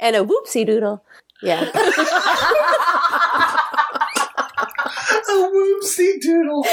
and a whoopsie doodle. Yeah. A whoopsie doodle.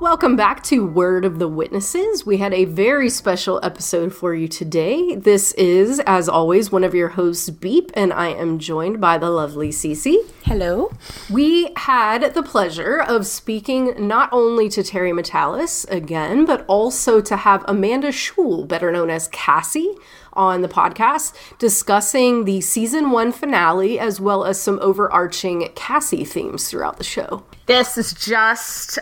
Welcome back to Word of the Witnesses. We had a very special episode for you today. This is, as always, one of your hosts, Beep, and I am joined by the lovely Cece. Hello. We had the pleasure of speaking not only to Terry Matalas again, but also to have Amanda Schull, better known as Cassie, on the podcast, discussing the season 1 finale, as well as some overarching Cassie themes throughout the show. This is just,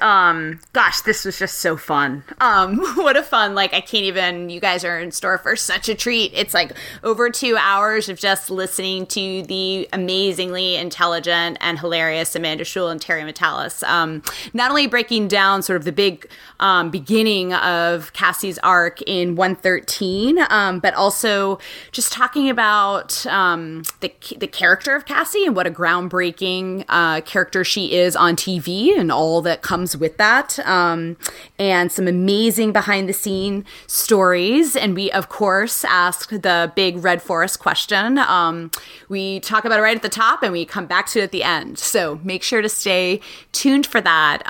this was just so fun. What a fun, I can't even, you guys are in store for such a treat. It's over 2 hours of just listening to the amazingly intelligent and hilarious Amanda Schull and Terry Matalas. Not only breaking down sort of the big beginning of Cassie's arc in 113, but also just talking about the character of Cassie and what a groundbreaking character she is on TV and all that comes with that, and some amazing behind-the-scene stories. And we, of course, ask the big Red Forest question. We talk about it right at the top, and we come back to it at the end. So make sure to stay tuned for that.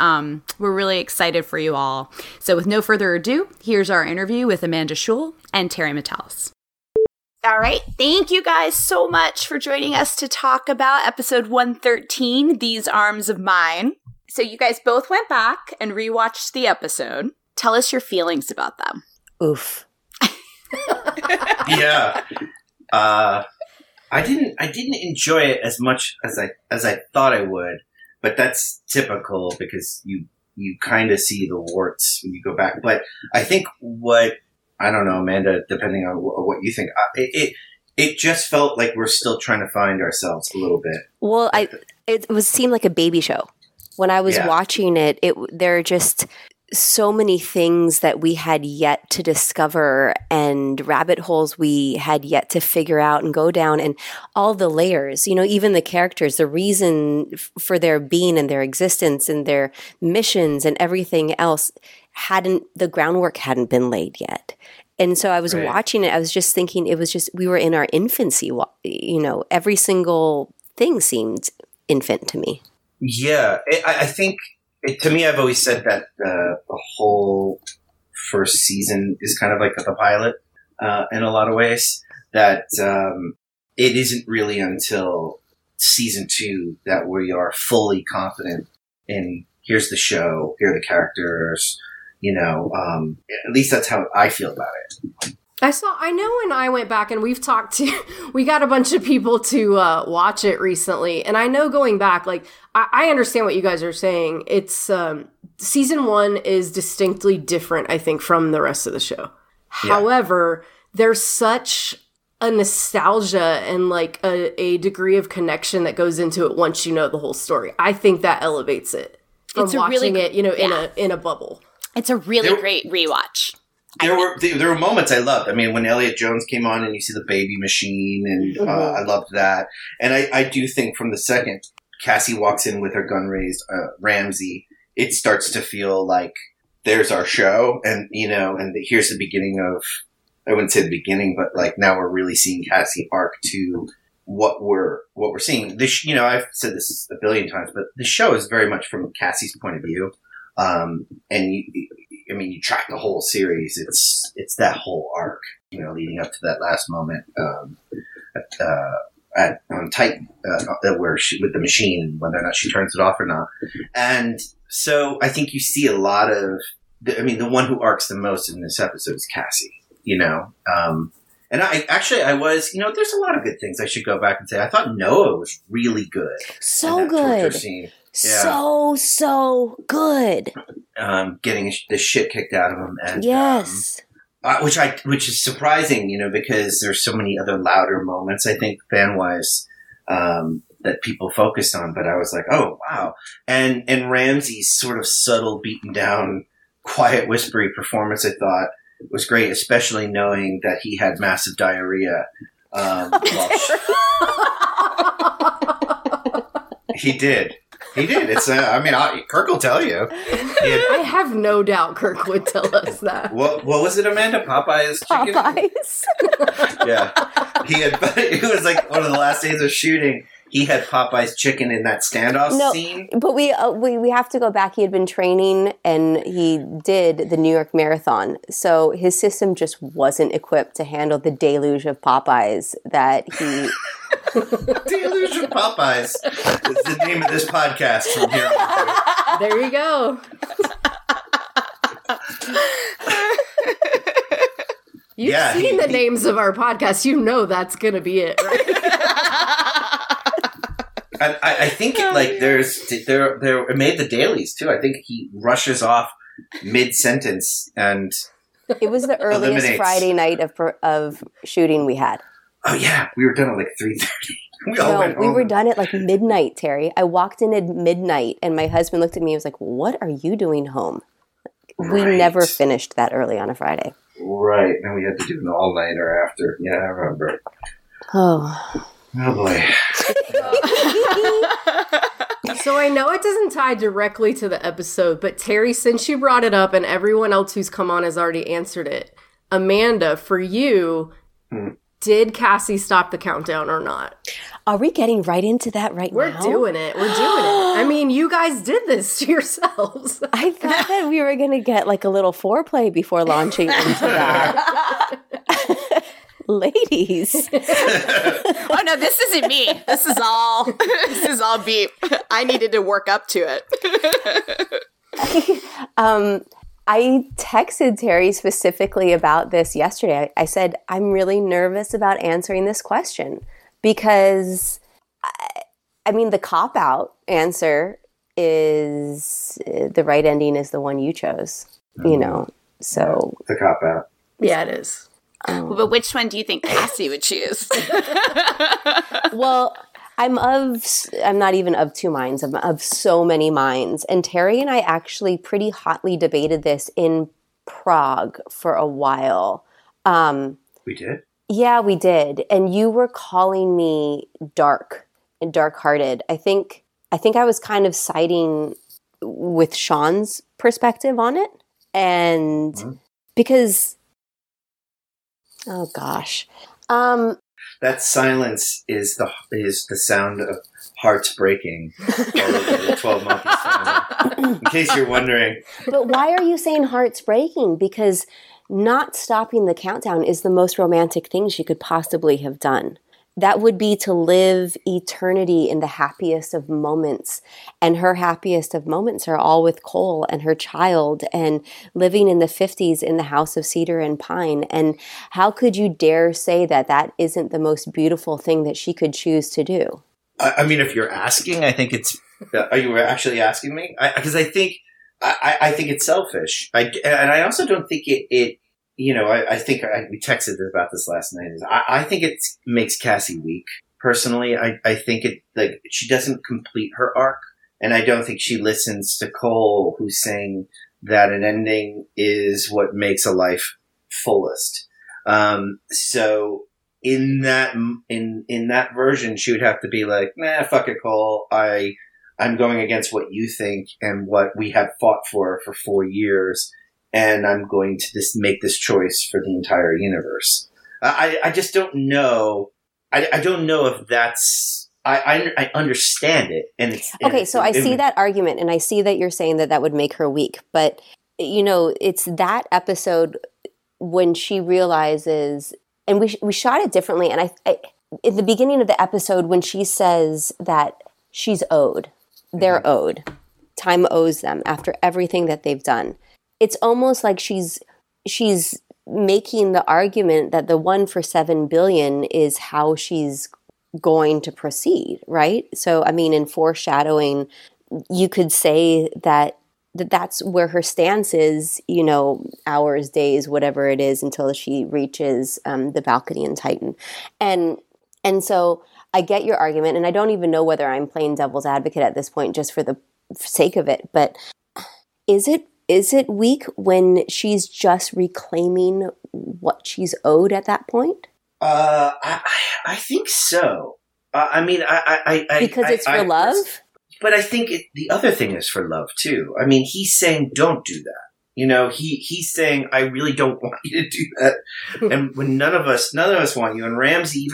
We're really excited for you all. So with no further ado, here's our interview with Amanda Schull and Terry Matalas. All right. Thank you guys so much for joining us to talk about episode 113, These Arms of Mine. So you guys both went back and rewatched the episode. Tell us your feelings about them. Oof. Yeah. I didn't enjoy it as much as I thought I would, but that's typical because you kind of see the warts when you go back. But I think I don't know, Amanda, depending on what you think. It just felt like we're still trying to find ourselves a little bit. Well, it seemed like a baby show. When I was watching it, there are just so many things that we had yet to discover and rabbit holes we had yet to figure out and go down, and all the layers, even the characters, the reason for their being and their existence and their missions and everything else – the groundwork hadn't been laid yet. And so I was watching it, I was just thinking we were in our infancy, every single thing seemed infant to me. Yeah, to me, I've always said that the whole first season is kind of like the pilot in a lot of ways, that it isn't really until season 2 that we are fully confident in here's the show, here are the characters, at least that's how I feel about it. When I went back and we've talked we got a bunch of people to watch it recently. And I know going back, I understand what you guys are saying. It's season 1 is distinctly different, I think, from the rest of the show. Yeah. However, there's such a nostalgia and a degree of connection that goes into it once you know the whole story. I think that elevates it from watching it, in a bubble. It's a really great rewatch. There were moments I loved. I mean, when Elliot Jones came on and you see the baby machine, and I loved that. And I do think from the second Cassie walks in with her gun raised, Ramsey, it starts to feel like there's our show. And, and here's the beginning of, I wouldn't say the beginning, but now we're really seeing Cassie arc to what we're seeing. This, I've said this a billion times, but the show is very much from Cassie's point of view. And you track the whole series. It's that whole arc, leading up to that last moment on Titan, where she, with the machine, whether or not she turns it off or not. And so I think you see a lot of. The one who arcs the most in this episode is Cassie. And I was, there's a lot of good things I should go back and say. I thought Noah was really good. So good. Yeah. So good. Getting the shit kicked out of him. And, yes. Which is surprising, because there's so many other louder moments, I think, fan-wise, that people focused on. But I was like, oh, wow. And Ramsey's sort of subtle, beaten down, quiet, whispery performance, I thought, was great, especially knowing that he had massive diarrhea He did. It's. Kirk will tell you. I have no doubt Kirk would tell us that. What was it, Amanda? Popeye's chicken? Yeah. It was like one of the last days of shooting. He had Popeye's chicken in that standoff scene. But we have to go back. He had been training, and he did the New York Marathon. So his system just wasn't equipped to handle the deluge of Popeye's that he... Deluge of Popeye's is the name of this podcast from here on. There you go. You've seen the names of our podcast. You know that's going to be it, right? I think it made the dailies too. I think he rushes off mid-sentence, and it was the earliest Friday night of shooting we had. Oh yeah, we were done at like 3:30. We were done at like midnight, Terry. I walked in at midnight, and my husband looked at me and was like, "What are you doing home?" We never finished that early on a Friday. Right, and we had to do an all-nighter after. Yeah, I remember. Oh boy. So I know it doesn't tie directly to the episode, but Terry, since you brought it up and everyone else who's come on has already answered it, Amanda, for you, did Cassie stop the countdown or not? Are we getting right into that now? We're doing it. I mean, you guys did this to yourselves. I thought that we were going to get like a little foreplay before launching into that. Ladies. Oh no, this isn't me. This is all beep. I needed to work up to it. I texted Terry specifically about this yesterday. I said, I'm really nervous about answering this question because the cop-out answer is the right ending is the one you chose, you know, so. The cop-out. Yeah, it is. But which one do you think Cassie would choose? Well, I'm not even of two minds. I'm of so many minds. And Terry and I actually pretty hotly debated this in Prague for a while. We did? Yeah, we did. And you were calling me dark and dark-hearted. I think I was kind of siding with Sean's perspective on it. And because... Oh gosh, that silence is the sound of hearts breaking all over the 12 Monkeys family. In case you're wondering. But why are you saying hearts breaking? Because not stopping the countdown is the most romantic thing she could possibly have done. That would be to live eternity in the happiest of moments. And her happiest of moments are all with Cole and her child and living in the 50s in the house of Cedar and Pine. And how could you dare say that that isn't the most beautiful thing that she could choose to do? If you're asking, I think it's... Are you actually asking me? Because I think it's selfish. And I also don't think it you know, we texted about this last night. I think it makes Cassie weak. Personally, I think it she doesn't complete her arc, and I don't think she listens to Cole, who's saying that an ending is what makes a life fullest. So in that version, she would have to be like, nah, fuck it, Cole. I'm going against what you think and what we have fought for 4 years. And I'm going to just make this choice for the entire universe. I just don't know. I don't know if that's... I understand it. And it's, I see that argument, and I see that you're saying that would make her weak. But, you know, it's that episode when she realizes... And we shot it differently. And I in the beginning of the episode, when she says that she's owed, they're owed. Time owes them after everything that they've done. It's almost like she's making the argument that the one for $7 billion is how she's going to proceed, right? So, in foreshadowing, you could say that that's where her stance is, you know, hours, days, whatever it is, until she reaches the balcony in Titan. And so I get your argument, and I don't even know whether I'm playing devil's advocate at this point just for the sake of it, but is it weak when she's just reclaiming what she's owed at that point? I think so. Because it's for love? But I think the other thing is for love, too. I mean, he's saying, don't do that. You know, he's saying, I really don't want you to do that. And when none of us want you. And Ramsey's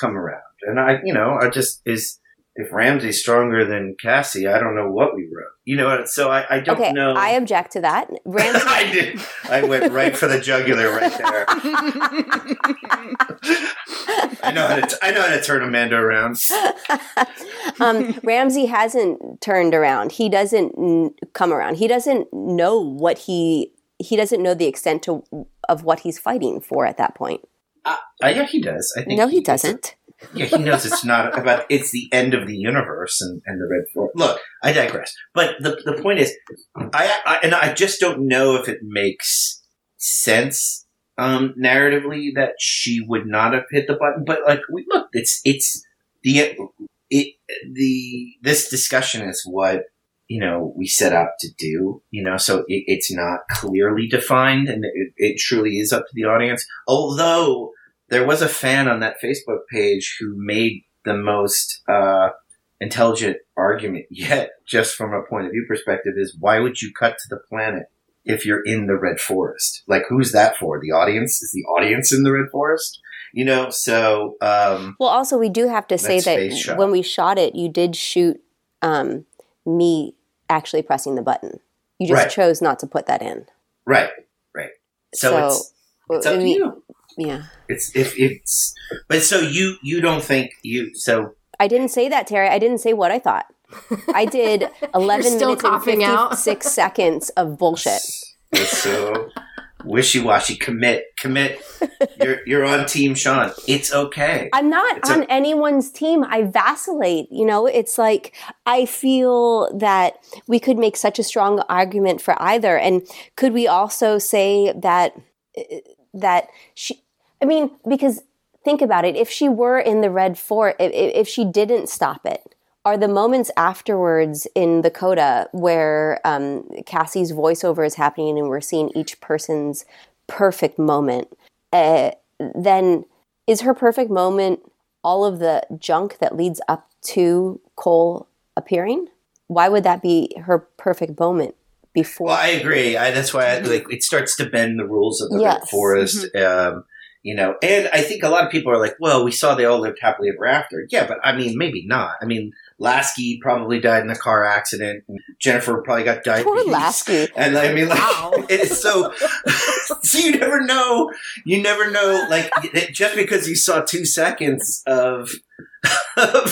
come around. And if Ramsey's stronger than Cassie, I don't know what we wrote. You know, so I don't know. I object to that. Ramsey. I did. I went right for the jugular right there. I know how to turn Amanda around. Ramsey hasn't turned around. He doesn't come around. He doesn't know what he doesn't know the extent of what he's fighting for at that point. Yeah, he does. I think. No, he doesn't. Yeah, he knows it's not about. It's the end of the universe and the Red Forest. Look, I digress. But the point is, I just don't know if it makes sense narratively that she would not have hit the button. But this discussion is what we set out to do. So it's not clearly defined, and it truly is up to the audience. Although. There was a fan on that Facebook page who made the most intelligent argument yet, just from a point of view perspective, is why would you cut to the planet if you're in the Red Forest? Like, who's that for? The audience? Is the audience in the Red Forest? So... well, also, we do have to say that when we shot it, you did shoot me actually pressing the button. You just chose not to put that in. Right. So it's up to you. Yeah. You don't think so. I didn't say that, Terry. I didn't say what I thought. I did 11 minutes and 56 seconds of bullshit. So wishy-washy. Commit. You're on team Sean. It's okay. I'm not on anyone's team. I vacillate. It's like, I feel that we could make such a strong argument for either. And could we also say that she, I mean, because think about it, if she were in the Red Fort, if she didn't stop it, are the moments afterwards in the coda where Cassie's voiceover is happening and we're seeing each person's perfect moment, then is her perfect moment all of the junk that leads up to Cole appearing? Why would that be her perfect moment? Before. Well, I agree. That's why it starts to bend the rules of the Red Forest. Mm-hmm. And I think a lot of people are like, well, we saw they all lived happily ever after. Yeah, but I mean, maybe not. I mean, Lasky probably died in a car accident. Jennifer probably got diabetes. Poor Lasky. And I mean, wow. It's so... So you never know. You never know. Like, just because you saw 2 seconds of a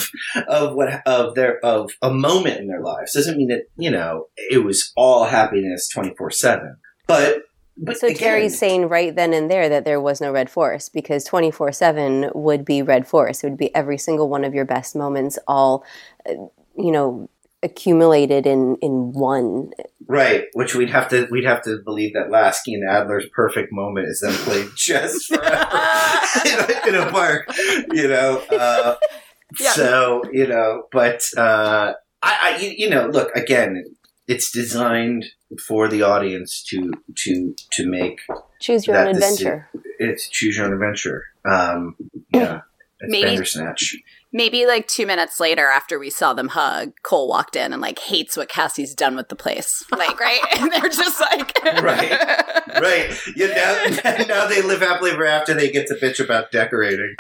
moment in their lives doesn't mean that it was all happiness 24/7. But so again, Terry's saying right then and there that there was no Red Forest because 24/7 would be Red Forest. It would be every single one of your best moments, all accumulated in one. Right, which we'd have to believe that Lasky and Adler's perfect moment is them playing chess forever in a park, Yeah. So, but look, again, it's designed for the audience to make choose your own adventure. It's choose your own adventure. Yeah, it's Bandersnatch. Maybe 2 minutes later after we saw them hug, Cole walked in and hates what Cassie's done with the place. Right? And they're just Right. Now they live happily ever after they get to bitch about decorating.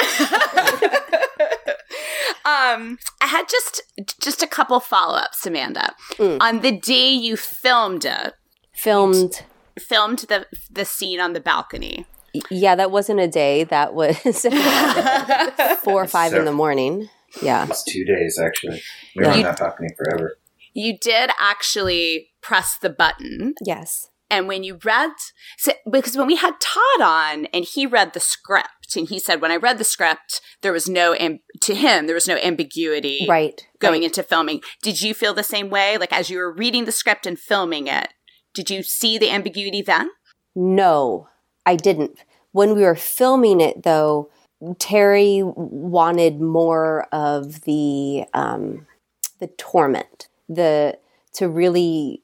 I had just a couple follow-ups, Amanda. On the day you filmed it. Filmed the scene on the balcony. Yeah, that wasn't a day. That was 4 or 5 in the morning. Yeah. It's 2 days, actually. We were on that balcony forever. You did actually press the button. Yes. And when you read because when we had Todd on and he read the script and he said, when I read the script, there was no ambiguity going into filming. Did you feel the same way? As you were reading the script and filming it, did you see the ambiguity then? No. I didn't. When we were filming it, though, Terry wanted more of the torment, to really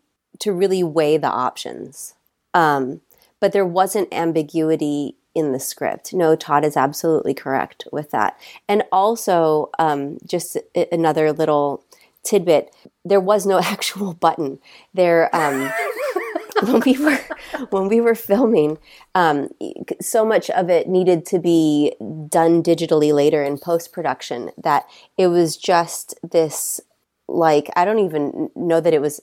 weigh the options. But there wasn't ambiguity in the script. No, Todd is absolutely correct with that. And also, just another little tidbit, there was no actual button. There, when we were filming, so much of it needed to be done digitally later in post-production that it was just this, like, I don't even know that it was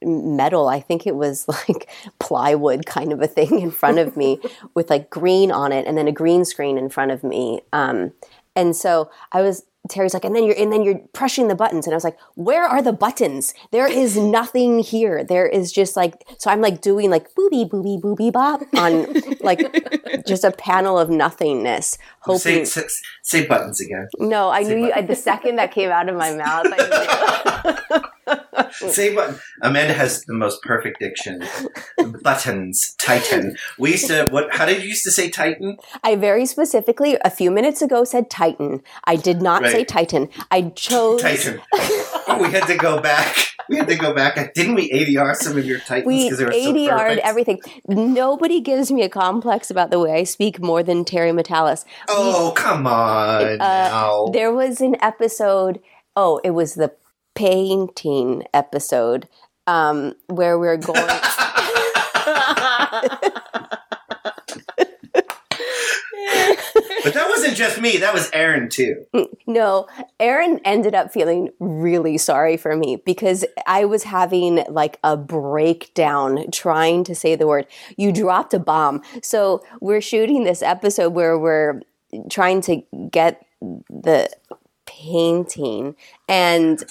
metal. I think it was like plywood kind of a thing in front of me with like green on it and then a green screen in front of me. And so I was, Terry's like, and then you're pressing the buttons. And I was like, where are the buttons? There is nothing here. There is just like, so I'm like doing like booby, booby, booby, bop on like just a panel of nothingness. Hoping. Say buttons again. No, I say knew you, the second that came out of my mouth. Say button. Amanda has the most perfect diction. Buttons. Titan. We used to, how did you used to say Titan? I very specifically, a few minutes ago, said Titan. I did not say Titan. I chose Titan. We had to go back. Didn't we ADR some of your Titans? Because they were so perfect? We ADR'd everything. Nobody gives me a complex about the way I speak more than Terry Matalas. Oh, come on. There was an episode, it was the painting episode where we're going But that wasn't just me, that was Aaron too. No, Aaron ended up feeling really sorry for me because I was having like a breakdown trying to say the word. You dropped a bomb. So we're shooting this episode where we're trying to get the painting and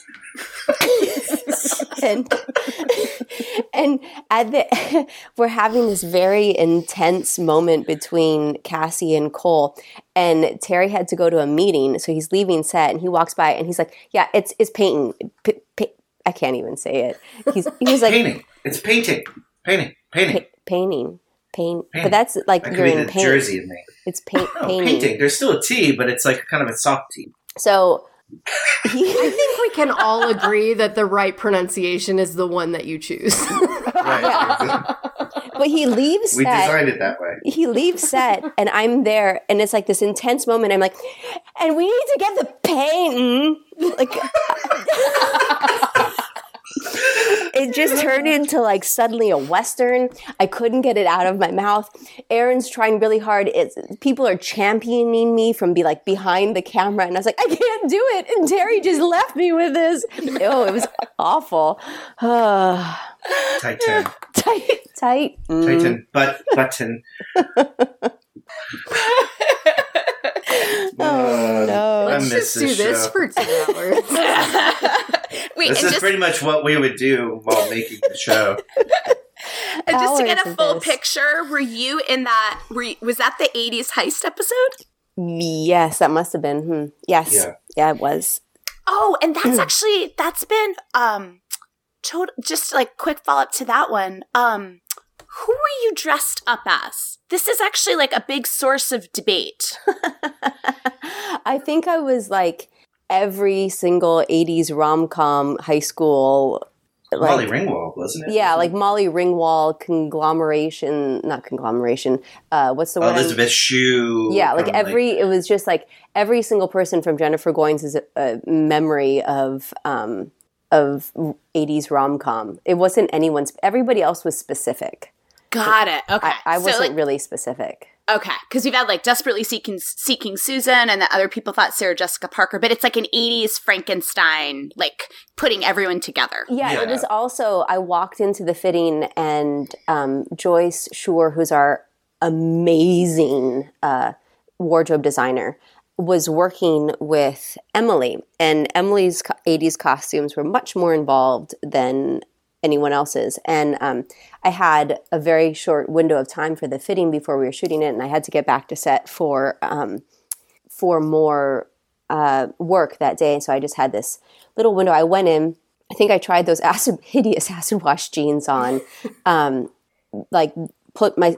at the we're having this very intense moment between Cassie and Cole, and Terry had to go to a meeting, so he's leaving set and he walks by and he's like, yeah, it's painting. I can't even say it. He was like, painting. It's painting. Painting. Paint. But that's like that you're in paint. Jersey in there. It's painting. There's still a T, but it's like kind of a soft T. So I think we can all agree that the right pronunciation is the one that you choose. Right. Yeah. But he leaves set. We designed it that way. He leaves set, and I'm there, and it's like this intense moment. I'm like, and we need to get the paint. Like, it just turned into like suddenly a Western. I couldn't get it out of my mouth. Aaron's trying really hard. People are championing me from behind the camera, and I was like, I can't do it. And Terry just left me with this. Oh, it was awful. Titan. Button. No. Let's just do this for 2 hours. Wait, this is pretty much what we would do while making the show. And just to get a full picture, were you in that? Was that the 80s heist episode? Yes, that must have been. Yes. Yeah, it was. Oh, and that's actually, that's been, just like quick follow-up to that one. Who were you dressed up as? This is actually like a big source of debate. I think I was like every single 80s rom-com high school. Like, Molly Ringwald, wasn't it? Yeah, like Molly Ringwald, what's the word? Elizabeth Shue. Yeah, like it was just like every single person from Jennifer Goins is a memory of 80s rom-com. It wasn't anyone's, everybody else was specific. Got it. Okay. I wasn't really specific. Okay. Because we've had like Desperately Seeking Susan, and the other people thought Sarah Jessica Parker, but it's like an 80s Frankenstein, like putting everyone together. Yeah. It was also, I walked into the fitting and Joyce Schur, who's our amazing wardrobe designer, was working with Emily, and Emily's 80s costumes were much more involved than anyone else's. And I had a very short window of time for the fitting before we were shooting it, and I had to get back to set for more work that day. And so I just had this little window. I went in. I think I tried those hideous acid wash jeans on, put my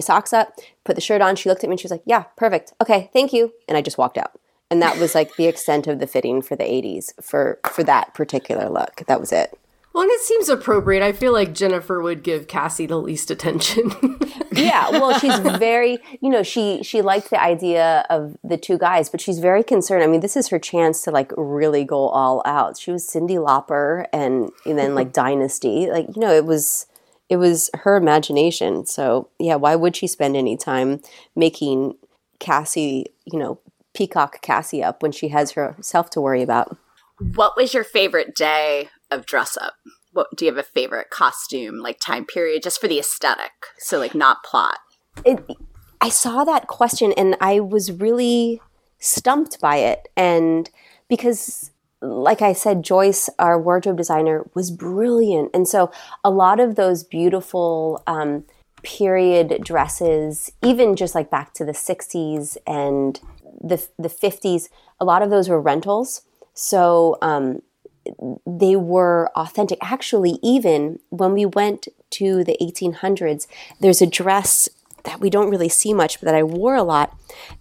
socks up, put the shirt on. She looked at me and she was like, yeah, perfect. Okay, thank you. And I just walked out. And that was like the extent of the fitting for the 80s for that particular look. That was it. Well, and it seems appropriate. I feel like Jennifer would give Cassie the least attention. Yeah, well, she's very, you know, she liked the idea of the two guys, but she's very concerned. I mean, this is her chance to, like, really go all out. She was Cyndi Lauper and then, like, Dynasty. Like, you know, it was her imagination. So, yeah, why would she spend any time making Cassie, you know, peacock Cassie up when she has herself to worry about? What was your favorite day of dress up? Do you have a favorite costume, like time period, just for the aesthetic? So, like, not plot. I saw that question and I was really stumped by it. And because, like I said, Joyce, our wardrobe designer, was brilliant. And so a lot of those beautiful period dresses, even just like back to the 60s and the 50s, a lot of those were rentals. So they were authentic. Actually, even when we went to the 1800s, there's a dress that we don't really see much, but that I wore a lot,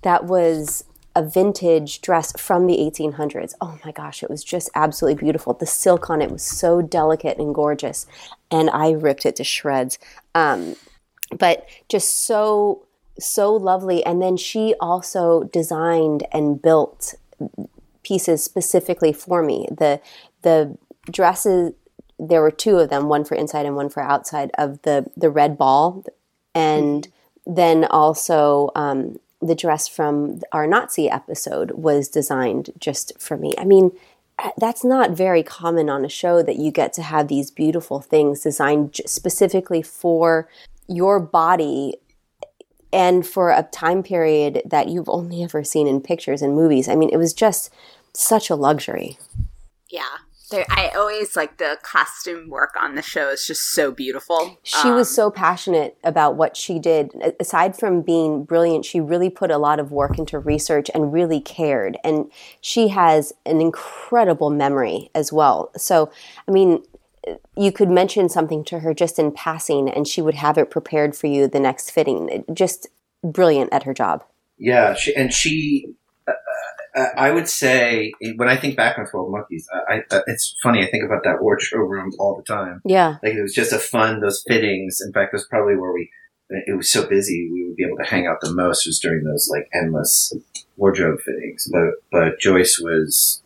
that was a vintage dress from the 1800s. Oh my gosh, it was just absolutely beautiful. The silk on it was so delicate and gorgeous, and I ripped it to shreds. But just so lovely. And then she also designed and built pieces specifically for me. The dresses, there were two of them, one for inside and one for outside of the red ball. And then also the dress from our Nazi episode was designed just for me. I mean, that's not very common on a show that you get to have these beautiful things designed specifically for your body and for a time period that you've only ever seen in pictures and movies. I mean, it was just such a luxury. Yeah. I always like the costume work on the show is just so beautiful. She was so passionate about what she did. Aside from being brilliant, she really put a lot of work into research and really cared. And she has an incredible memory as well. So, I mean, you could mention something to her just in passing and she would have it prepared for you the next fitting. Just brilliant at her job. Yeah. I would say, when I think back on 12 Monkeys, it's funny, I think about that wardrobe room all the time. Yeah. Like, it was just a fun, those fittings. In fact, that's probably where it was so busy, we would be able to hang out the most, was during those, like, endless wardrobe fittings. But Joyce was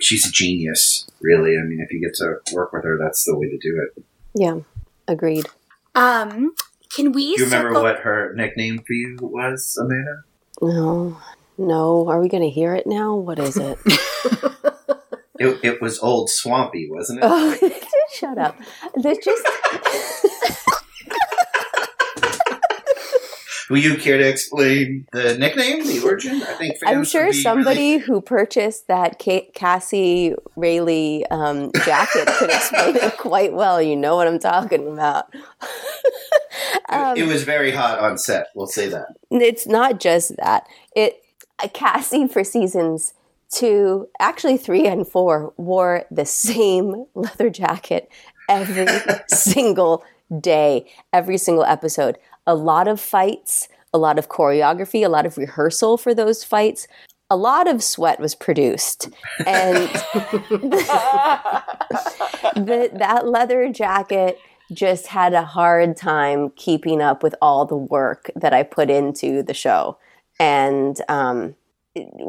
she's a genius, really. I mean, if you get to work with her, that's the way to do it. Yeah. Agreed. Can we... Do you remember what her nickname for you was, Amanda? No, are we going to hear it now? What is it? It was Old Swampy, wasn't it? Oh, shut up. Will you care to explain the nickname, the origin? I think I'm sure somebody who purchased that Cassie Rayleigh jacket could explain it quite well. You know what I'm talking about. It was very hot on set. We'll say that. It's not just that. Cassie for seasons 2, actually 3 and 4 wore the same leather jacket every single day, every single episode. A lot of fights, a lot of choreography, a lot of rehearsal for those fights. A lot of sweat was produced. And that leather jacket just had a hard time keeping up with all the work that I put into the show. And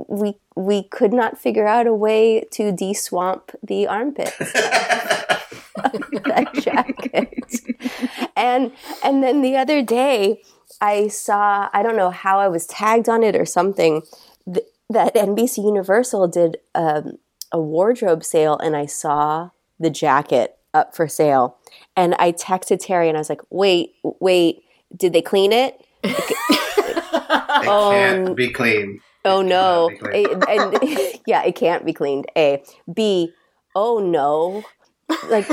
we could not figure out a way to de-swamp the armpits of that jacket. And then the other day, I saw, I don't know how I was tagged on it or something, that NBC Universal did a wardrobe sale, and I saw the jacket up for sale. And I texted Terry, and I was like, wait, did they clean it? It can't be clean. Oh, no. Yeah, it can't be cleaned. A. B. Oh, no. Like,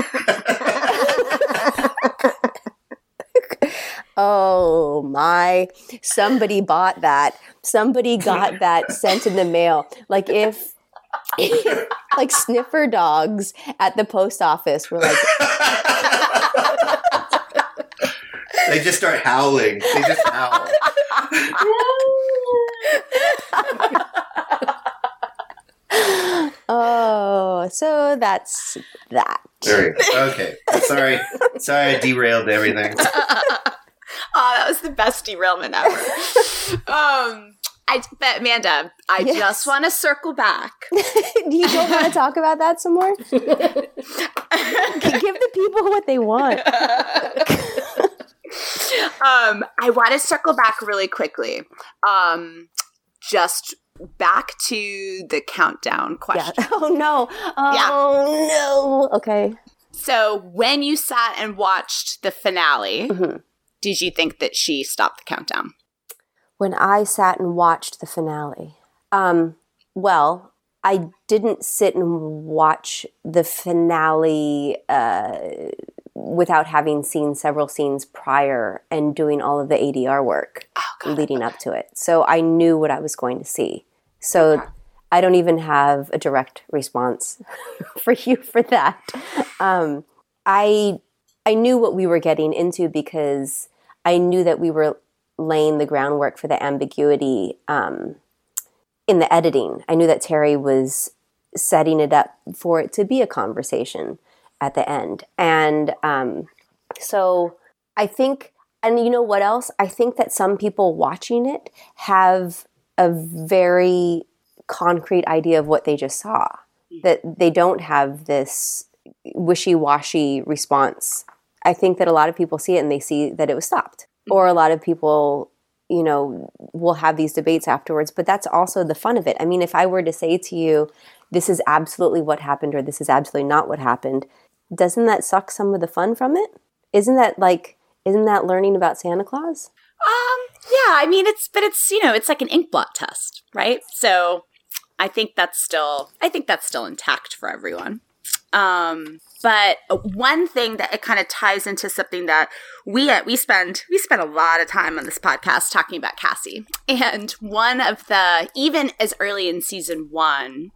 oh, my. Somebody bought that. Somebody got that sent in the mail. Like, if... like, sniffer dogs at the post office were like... They just start howling. They just howl. Oh, so that's that. There we go. Okay. Sorry. Sorry I derailed everything. Oh, that was the best derailment ever. But Amanda, I just want to circle back. You don't want to talk about that some more? Give the people what they want. I want to circle back really quickly. Just back to the countdown question. Yeah. Oh, no. Oh, no. Okay. So when you sat and watched the finale, mm-hmm. did you think that she stopped the countdown? When I sat and watched the finale, well, I didn't sit and watch the finale without having seen several scenes prior and doing all of the ADR work leading up to it. So I knew what I was going to see. So I don't even have a direct response for you for that. I knew what we were getting into because I knew that we were laying the groundwork for the ambiguity in the editing. I knew that Terry was setting it up for it to be a conversation at the end. And so I think, and you know what else? I think that some people watching it have a very concrete idea of what they just saw, that they don't have this wishy-washy response. I think that a lot of people see it and they see that it was stopped. Or a lot of people, you know, will have these debates afterwards, but that's also the fun of it. I mean, if I were to say to you, this is absolutely what happened or this is absolutely not what happened, doesn't that suck some of the fun from it? Isn't that learning about Santa Claus? Yeah, I mean, it's you know, it's like an ink blot test, right? So I think that's still intact for everyone. But one thing that it kind of ties into something that we spend a lot of time on this podcast talking about Cassie. And one of the, even as early in season one,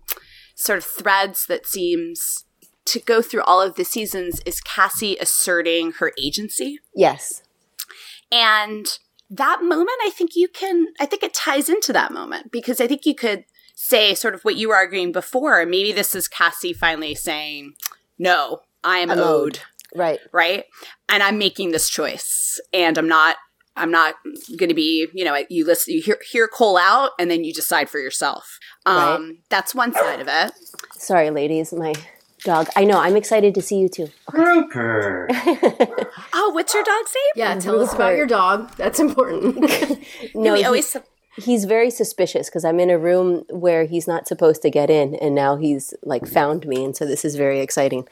sort of threads that seems to go through all of the seasons is Cassie asserting her agency. Yes. And that moment, I think it ties into that moment because I think you could say sort of what you were arguing before. Maybe this is Cassie finally saying, no, I am owed. Right. Right. And I'm making this choice and I'm not going to be, you know, you listen, you hear Cole out and then you decide for yourself. Right. That's one side of it. Sorry, ladies, my dog. I know. I'm excited to see you too. Rupert. Oh, what's your dog's name? Yeah. Tell us about your dog. That's important. No, he's very suspicious because I'm in a room where he's not supposed to get in, and now he's like found me, and so this is very exciting.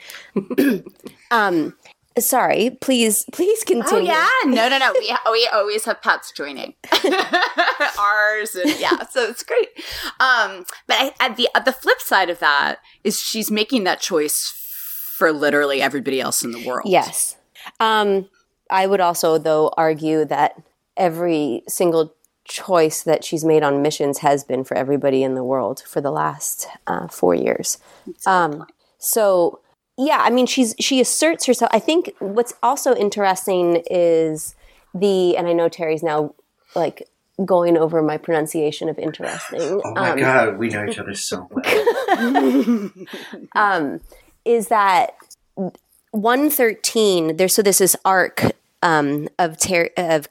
Sorry, please continue. Oh yeah, no. We always have pets joining ours, and yeah, so it's great. But at the flip side of that is she's making that choice for literally everybody else in the world. Yes, I would also though argue that every single choice that she's made on missions has been for everybody in the world for the last 4 years. So yeah, I mean, she asserts herself. I think what's also interesting is and I know Terry's now like going over my pronunciation of interesting. Oh my God, we know each other so well. Is that 113? There's so this is arc. Of Cassie's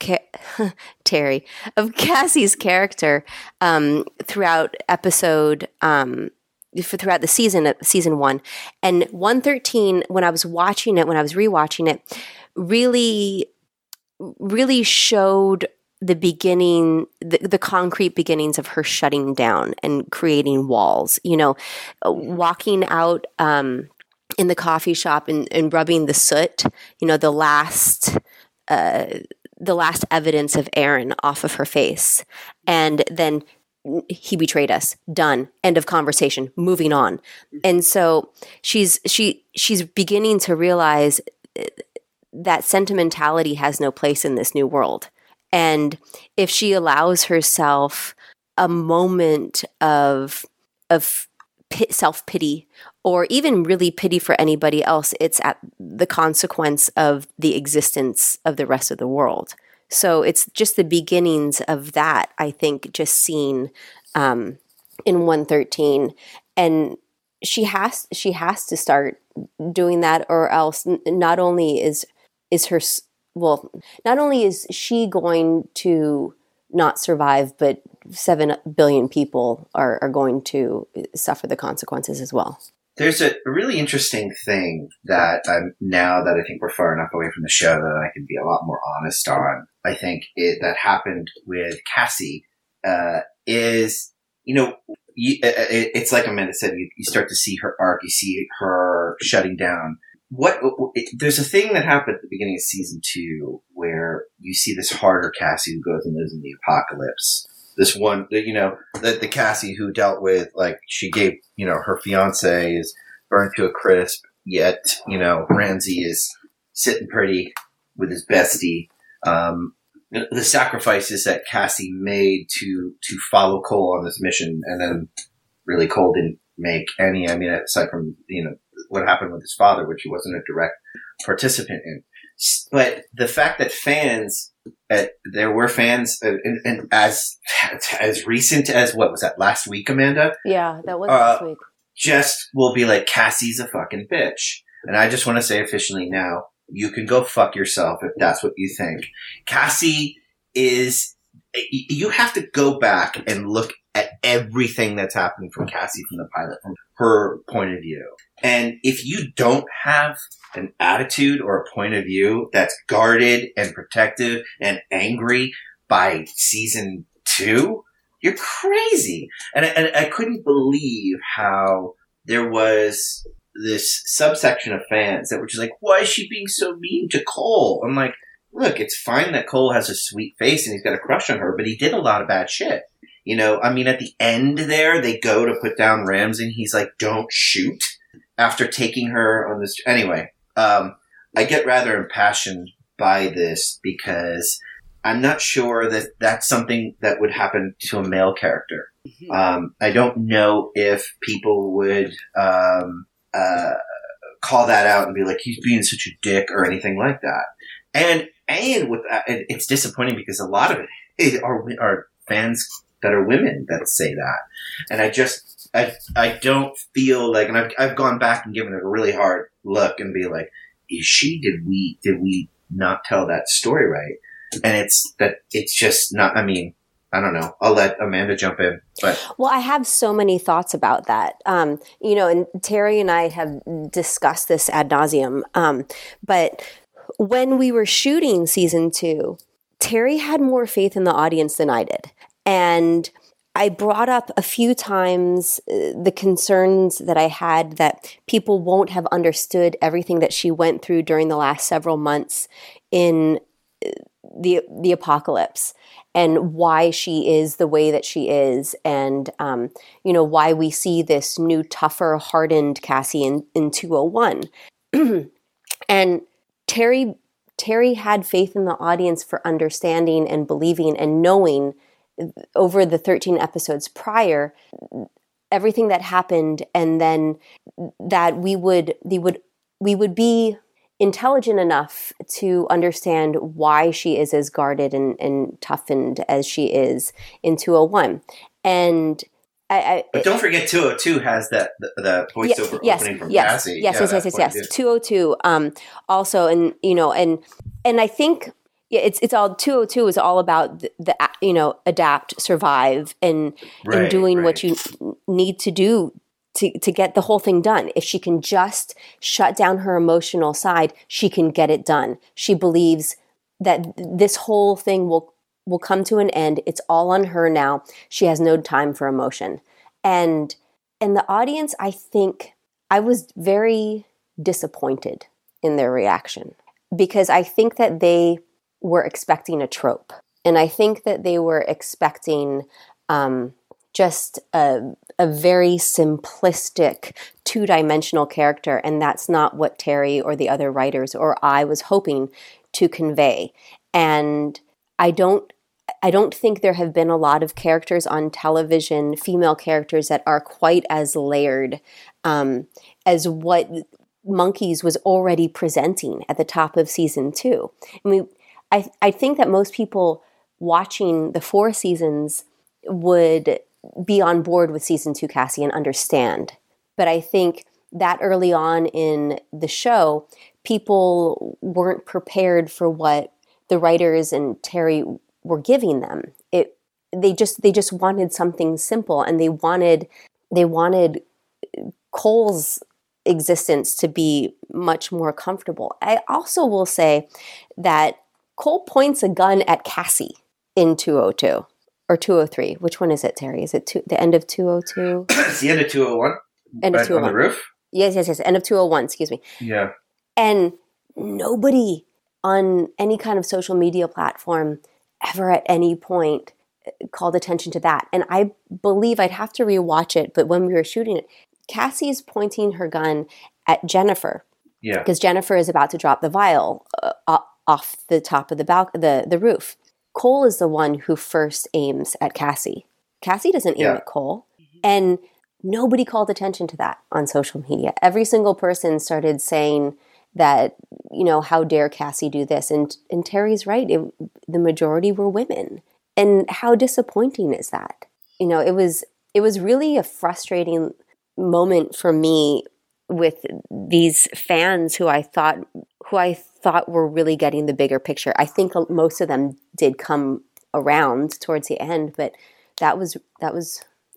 character throughout throughout the season 1 and 113. When I was rewatching it, really showed the beginning, the concrete beginnings of her shutting down and creating walls. You know, walking out in the coffee shop and rubbing the soot. You know, the last evidence of Aaron off of her face. And then he betrayed us. Done. End of conversation. Moving on. And so she's beginning to realize that sentimentality has no place in this new world. And if she allows herself a moment of self-pity or even really pity for anybody else, it's at the consequence of the existence of the rest of the world. So it's just the beginnings of that, I think, just seen in 113. And she has to start doing that, or else not only is she going to not survive, but 7 billion people are going to suffer the consequences as well. There's a really interesting thing that now that I think we're far enough away from the show that I can be a lot more honest on, I think that happened with Cassie, is, you know, it's like Amanda said, you start to see her arc, you see her shutting down. There's a thing that happened at the beginning of season 2 where you see this harder Cassie who goes and lives in the apocalypse. This one, you know, the Cassie who dealt with, like, she gave, you know, her fiance is burned to a crisp, yet, you know, Ramsey is sitting pretty with his bestie. The sacrifices that Cassie made to follow Cole on this mission, and then really Cole didn't make any, I mean, aside from, you know, what happened with his father, which he wasn't a direct participant in. But the fact that there were fans, and as recent as, what was that, last week, Amanda? Yeah, that was last week. Just will be like, Cassie's a fucking bitch. And I just want to say officially now, you can go fuck yourself if that's what you think. Cassie is... You have to go back and look at everything that's happening from Cassie, from the pilot, from her point of view. And if you don't have an attitude or a point of view that's guarded and protective and angry by season 2, you're crazy. And I couldn't believe how there was this subsection of fans that were just like, why is she being so mean to Cole? I'm like, look, it's fine that Cole has a sweet face and he's got a crush on her, but he did a lot of bad shit. You know, I mean, at the end there, they go to put down Ramsey and he's like, don't shoot, after taking her on this. Anyway, I get rather impassioned by this because I'm not sure that that's something that would happen to a male character. Mm-hmm. I don't know if people would call that out and be like, he's being such a dick or anything like that. And with that, it's disappointing because a lot of it are fans that are women that say that. And I don't feel like, and I've gone back and given it a really hard look and be like, did we not tell that story right? And it's just not, I mean, I don't know. I'll let Amanda jump in. But. Well, I have so many thoughts about that. You know, and Terry and I have discussed this ad nauseum. But when we were shooting season 2, Terry had more faith in the audience than I did. And I brought up a few times the concerns that I had that people won't have understood everything that she went through during the last several months in the apocalypse, and why she is the way that she is, and you know, why we see this new, tougher, hardened Cassie in 201. And Terry had faith in the audience for understanding and believing and knowing over the 13 episodes prior, everything that happened, and then that we would be intelligent enough to understand why she is as guarded and toughened as she is in 201. And but don't forget 202 has that the voiceover opening from Cassie. Yes. 202 also, and you know, and I think it's all 202 is all about the you know, adapt, survive, and doing what you need to do to get the whole thing done. If she can just shut down her emotional side, she can get it done. She believes that this whole thing will come to an end. It's all on her now. She has no time for emotion. And the audience, I think, I was very disappointed in their reaction, because I think that they were expecting a trope. And I think that they were expecting just a very simplistic, two-dimensional character, and that's not what Terry or the other writers or I was hoping to convey. And I don't think there have been a lot of characters on television, female characters, that are quite as layered as what Monkeys was already presenting at the top of season 2. I mean, I think that most people watching the 4 seasons would be on board with season 2 Cassie and understand But I think that early on in the show, people weren't prepared for what the writers and Terry were giving them. They just wanted something simple, and they wanted Cole's existence to be much more comfortable. I also will say that Cole points a gun at Cassie in 202 or 203. Which one is it, Terry? Is it the end of 202? It's the end of 201. End of 201. On the roof? Yes. End of 201, excuse me. Yeah. And nobody on any kind of social media platform ever at any point called attention to that. And I believe, I'd have to rewatch it, but when we were shooting it, Cassie's pointing her gun at Jennifer. Yeah. Because Jennifer is about to drop the vial off the top of the roof. Cole is the one who first aims at Cassie. Cassie doesn't aim at Cole. Mm-hmm. And nobody called attention to that on social media. Every single person started saying that, you know, how dare Cassie do this? And Terry's right. The majority were women. And how disappointing is that? You know, it was really a frustrating moment for me with these fans who I thought were really getting the bigger picture. I think most of them did come around towards the end, but that was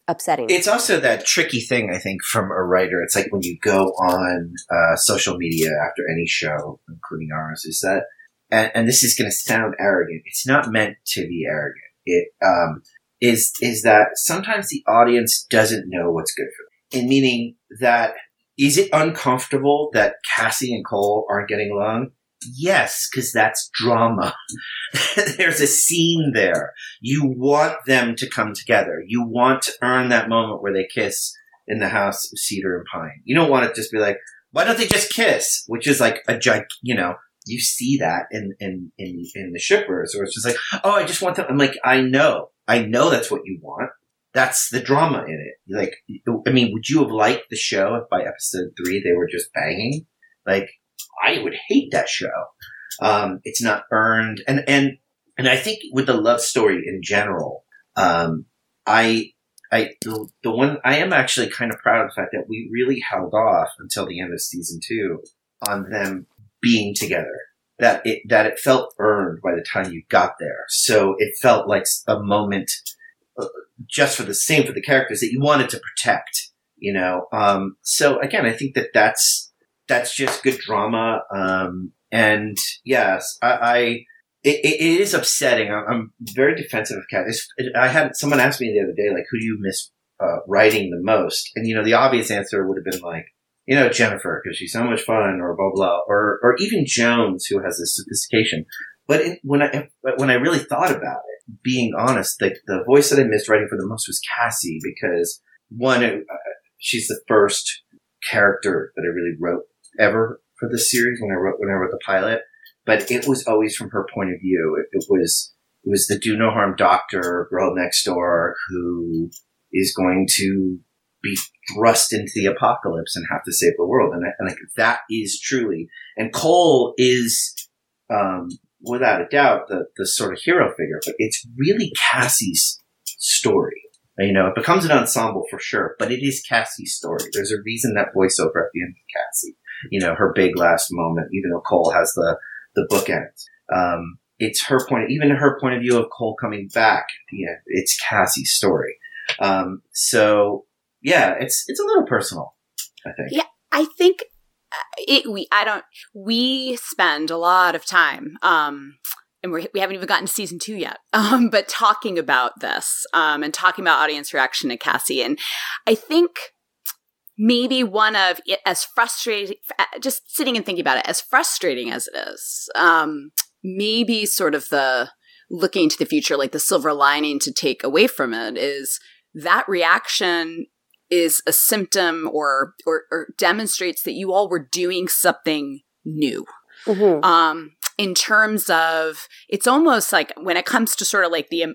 upsetting. It's also that tricky thing, I think, from a writer. It's like when you go on social media after any show, including ours, is that, and this is going to sound arrogant. It's not meant to be arrogant. It is that sometimes the audience doesn't know what's good for them. And meaning that, is it uncomfortable that Cassie and Cole aren't getting along? Yes, because that's drama. There's a scene there. You want them to come together. You want to earn that moment where they kiss in the house of Cedar and Pine. You don't want it to just be like, why don't they just kiss? Which is like a you know, you see that in the shippers, or it's just like, oh, I just want them. I'm like, I know that's what you want. That's the drama in it. Like, I mean, would you have liked the show if by episode 3 they were just banging? Like, I would hate that show. It's not earned. And I think with the love story in general, I am actually kind of proud of the fact that we really held off until the end of season 2 on them being together. That it felt earned by the time you got there. So it felt like a moment just for the characters that you wanted to protect, you know? So again, I think that's just good drama. And yes, it is upsetting. I'm very defensive of Cat. I had someone ask me the other day, like, who do you miss writing the most? And, you know, the obvious answer would have been like, you know, Jennifer, because she's so much fun, or blah, blah, or even Jones, who has this sophistication. But when I really thought about it, being honest, the voice that I missed writing for the most was Cassie, because one, she's the first character that I really wrote ever for this series when I wrote the pilot. But it was always from her point of view. It was the do no harm doctor, girl next door, who is going to be thrust into the apocalypse and have to save the world. And that is truly, and Cole is, without a doubt, the sort of hero figure, but it's really Cassie's story. You know, it becomes an ensemble for sure, but it is Cassie's story. There's a reason that voiceover at the end of Cassie, you know, her big last moment, even though Cole has the bookends. It's her point, even her point of view of Cole coming back at the end, it's Cassie's story. So yeah, it's a little personal, I think. Yeah, I think we spend a lot of time, and we haven't even gotten to season 2 yet, but talking about this, and talking about audience reaction to Cassie. And I think maybe one of it, as frustrating, just sitting and thinking about it, as frustrating as it is, maybe sort of the looking into the future, like the silver lining to take away from it is that reaction is a symptom or demonstrates that you all were doing something new. Mm-hmm. In terms of, it's almost like when it comes to sort of like the,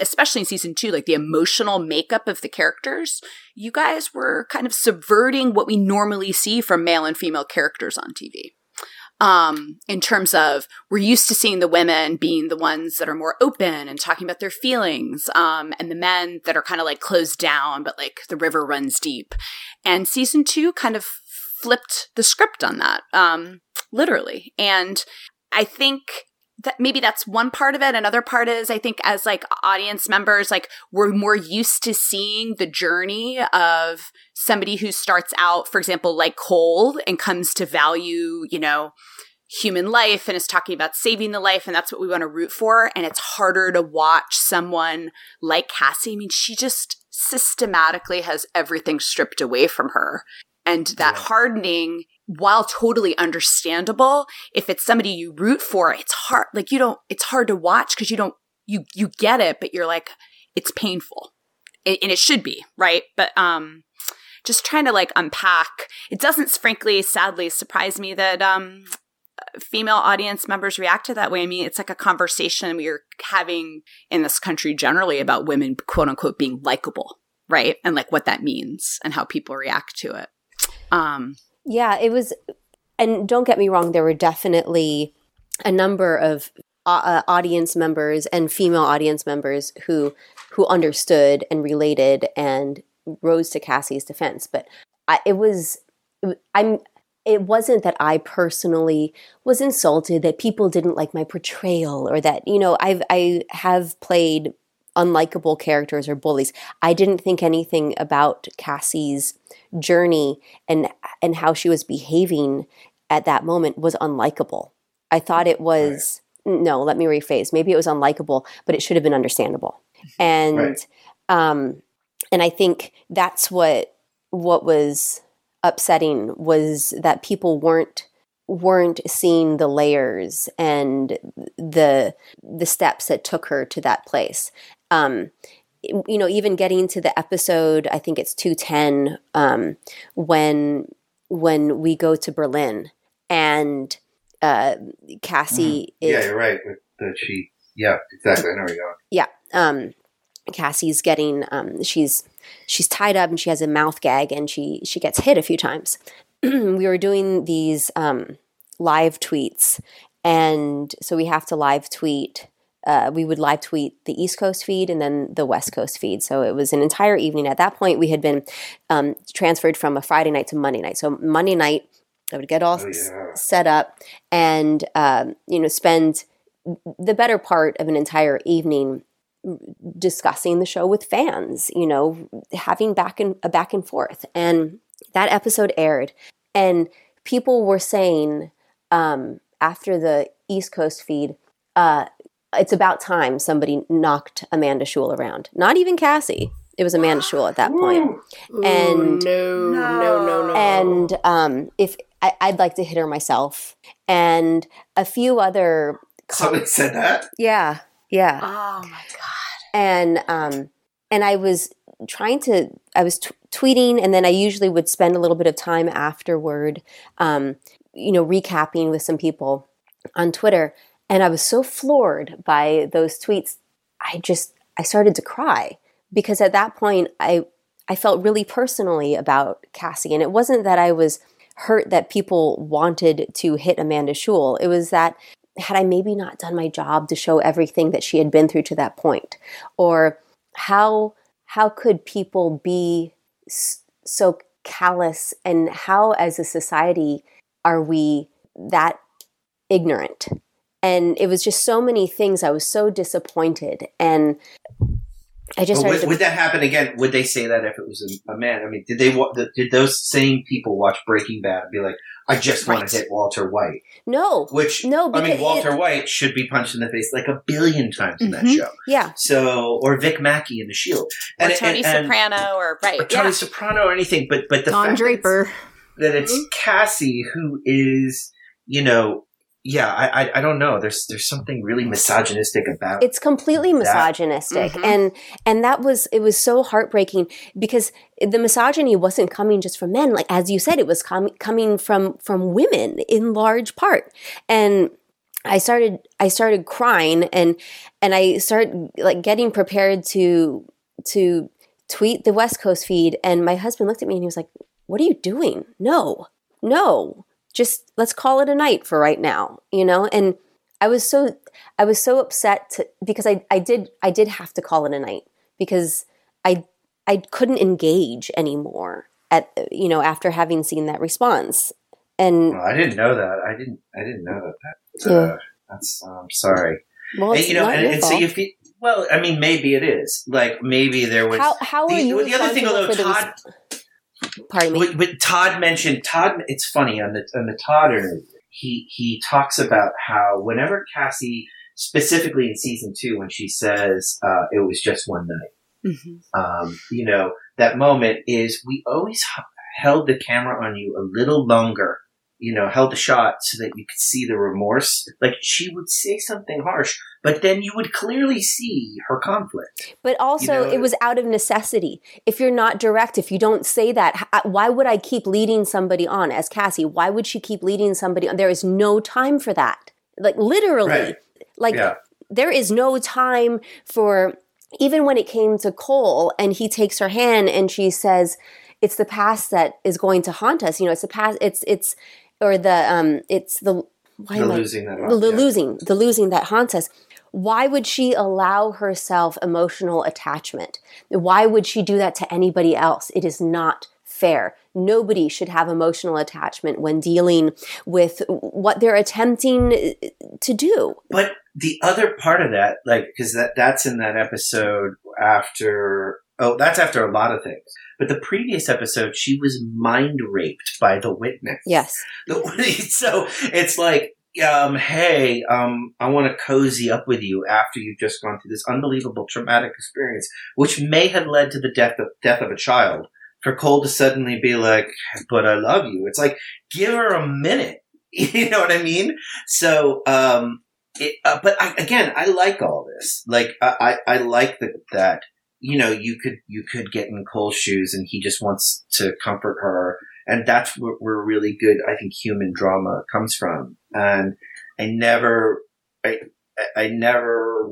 especially in season 2, like the emotional makeup of the characters, you guys were kind of subverting what we normally see from male and female characters on TV. in terms of we're used to seeing the women being the ones that are more open and talking about their feelings, and the men that are kind of like closed down, but like the river runs deep. And season two kind of flipped the script on that, literally. And I think that maybe that's one part of it. Another part is, I think as like audience members, like we're more used to seeing the journey of somebody who starts out, for example, like Cole, and comes to value, you know, human life, and is talking about saving the life, and that's what we want to root for. And it's harder to watch someone like Cassie. I mean, she just systematically has everything stripped away from her. And that hardening, while totally understandable, if it's somebody you root for, it's hard. Like you don't, it's hard to watch because you don't, you get it, but you're like, it's painful, and it should be, right? But just trying to like unpack. It doesn't, frankly, sadly, surprise me that female audience members react to that way. I mean, it's like a conversation we are having in this country generally about women, quote unquote, being likable, right? And like what that means and how people react to it. Yeah, it was – and don't get me wrong, there were definitely a number of audience members and female audience members who understood and related and rose to Cassie's defense. But it wasn't that I personally was insulted that people didn't like my portrayal, or that, you know, I have played unlikable characters or bullies. I didn't think anything about Cassie's journey and how she was behaving at that moment was unlikable. I thought it was, maybe it was unlikable, but it should have been understandable. And and I think that's what was upsetting, was that people weren't seeing the layers and the steps that took her to that place. You know, even getting to the episode, I think it's 210, when we go to Berlin and Cassie is... Yeah, you're right. That she... Yeah, exactly. I know where you're going. Yeah. Cassie's getting... she's tied up and she has a mouth gag and she gets hit a few times. We were doing these live tweets, and so we have to live tweet... we would live tweet the East Coast feed and then the West Coast feed. So it was an entire evening. At that point, we had been transferred from a Friday night to Monday night. So Monday night, I would get all set up and, spend the better part of an entire evening discussing the show with fans, you know, having back and forth. And that episode aired, and people were saying after the East Coast feed, it's about time somebody knocked Amanda Schull around. Not even Cassie. It was Amanda Schull at that point. And no. And if I'd like to hit her myself, and a few other. Somebody said that? Yeah. Oh my God. And I was trying to. I was tweeting, and then I usually would spend a little bit of time afterward, recapping with some people on Twitter. And I was so floored by those tweets, I started to cry, because at that point I felt really personally about Cassie. And it wasn't that I was hurt that people wanted to hit Amanda Schull. It was that had I maybe not done my job to show everything that she had been through to that point, or how could people be so callous, and how as a society are we that ignorant? And it was just so many things. I was so disappointed, and I just started. Would that happen again? Would they say that if it was a man? I mean, did those same people watch Breaking Bad and be like, "I just want to hit Walter White"? No, Walter White should be punched in the face like a billion times in that show. Yeah. So, or Vic Mackey in The Shield, or Tony Soprano, or anything. But the Don Draper, that it's Cassie who is, you know. Yeah, I don't know. There's something really misogynistic about it. It's completely misogynistic. Mm-hmm. And it was so heartbreaking, because the misogyny wasn't coming just from men. Like, as you said, it was coming from women in large part. And I started crying, and I started like getting prepared to tweet the West Coast feed, and my husband looked at me and he was like, "What are you doing? No. just let's call it a night for right now, you know? And I was so upset because I did have to call it a night because I couldn't engage anymore after having seen that response. And well, I didn't know that. I didn't know that. That's I'm sorry. Well, it's not your fault. So you feel, well, I mean, maybe it is. Like maybe there was how are you the other thing, although Todd pardon me. But Todd mentioned it's funny on the Todd interview. He talks about how whenever Cassie, specifically in season 2, when she says it was just one night, mm-hmm. That moment is we always held the camera on you a little longer, held the shot so that you could see the remorse. Like she would say something harsh, but then you would clearly see her conflict. But also it was out of necessity. If you're not direct, if you don't say that, why would I keep leading somebody on as Cassie? Why would she keep leading somebody on? There is no time for that. Like literally, right. There is no time for, even when it came to Cole and he takes her hand and she says, it's the past that is going to haunt us. It's the past. The losing that haunts us. Why would she allow herself emotional attachment? Why would she do that to anybody else? It is not fair. Nobody should have emotional attachment when dealing with what they're attempting to do. But the other part of that, because that's in that episode after. Oh, that's after a lot of things. But the previous episode, she was mind raped by the witness. Yes. So it's like, hey, I want to cozy up with you after you've just gone through this unbelievable traumatic experience, which may have led to the death of a child. For Cole to suddenly be like, but I love you. It's like, give her a minute. You know what I mean? So, I like all this. I like that. You could get in Cole's shoes and he just wants to comfort her. And that's where really good, I think, human drama comes from. And I never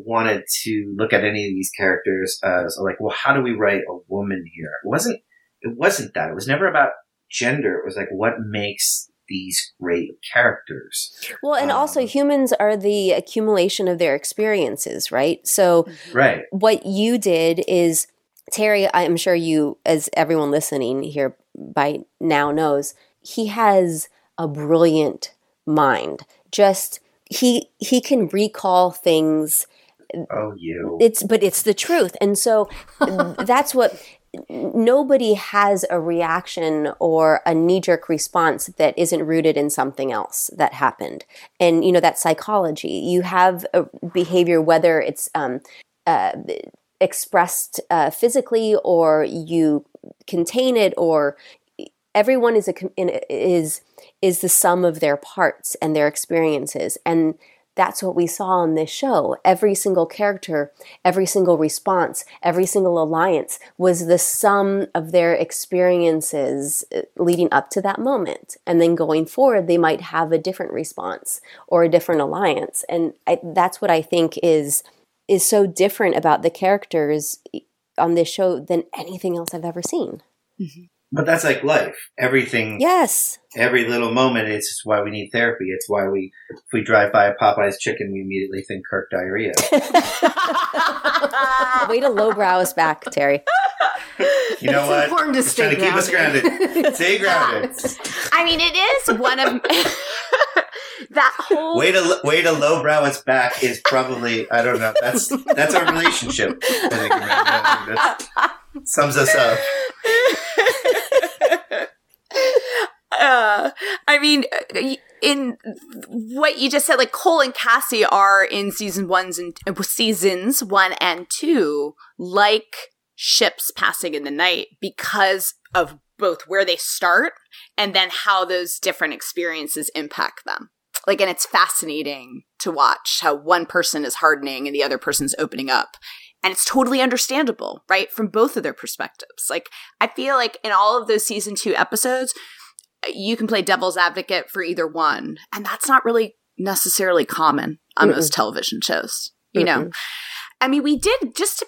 wanted to look at any of these characters as how do we write a woman here? It wasn't that. It was never about gender. It was what makes these great characters. Well, and also humans are the accumulation of their experiences, right? So What you did is, Terry, I'm sure you, as everyone listening here by now knows, he has a brilliant mind. Just, he can recall things. Oh, you. But it's the truth. And so that's what... Nobody has a reaction or a knee-jerk response that isn't rooted in something else that happened. And, that's psychology. You have a behavior, whether it's expressed physically or you contain it, or everyone is the sum of their parts and their experiences. And that's what we saw on this show. Every single character, every single response, every single alliance was the sum of their experiences leading up to that moment. And then going forward, they might have a different response or a different alliance. And that's what I think is so different about the characters on this show than anything else I've ever seen. Mm-hmm. But that's like life. Everything. Yes. Every little moment is why we need therapy. It's why if we drive by a Popeye's chicken, we immediately think Kirk diarrhea. Way to lowbrow us back, Terry. You know what? It's important to stay grounded. Trying to keep us grounded. Stay grounded. I mean, it is one of that whole way to lowbrow us back is probably, I don't know. That's our relationship. I think that sums us up. I mean, in what you just said, Cole and Cassie are in seasons 1 and 2, like ships passing in the night, because of both where they start and then how those different experiences impact them. And it's fascinating to watch how one person is hardening and the other person's opening up. And it's totally understandable, right? From both of their perspectives. I feel like in all of those season 2 episodes, you can play devil's advocate for either one. And that's not really necessarily common on most television shows, you know? I mean, we did get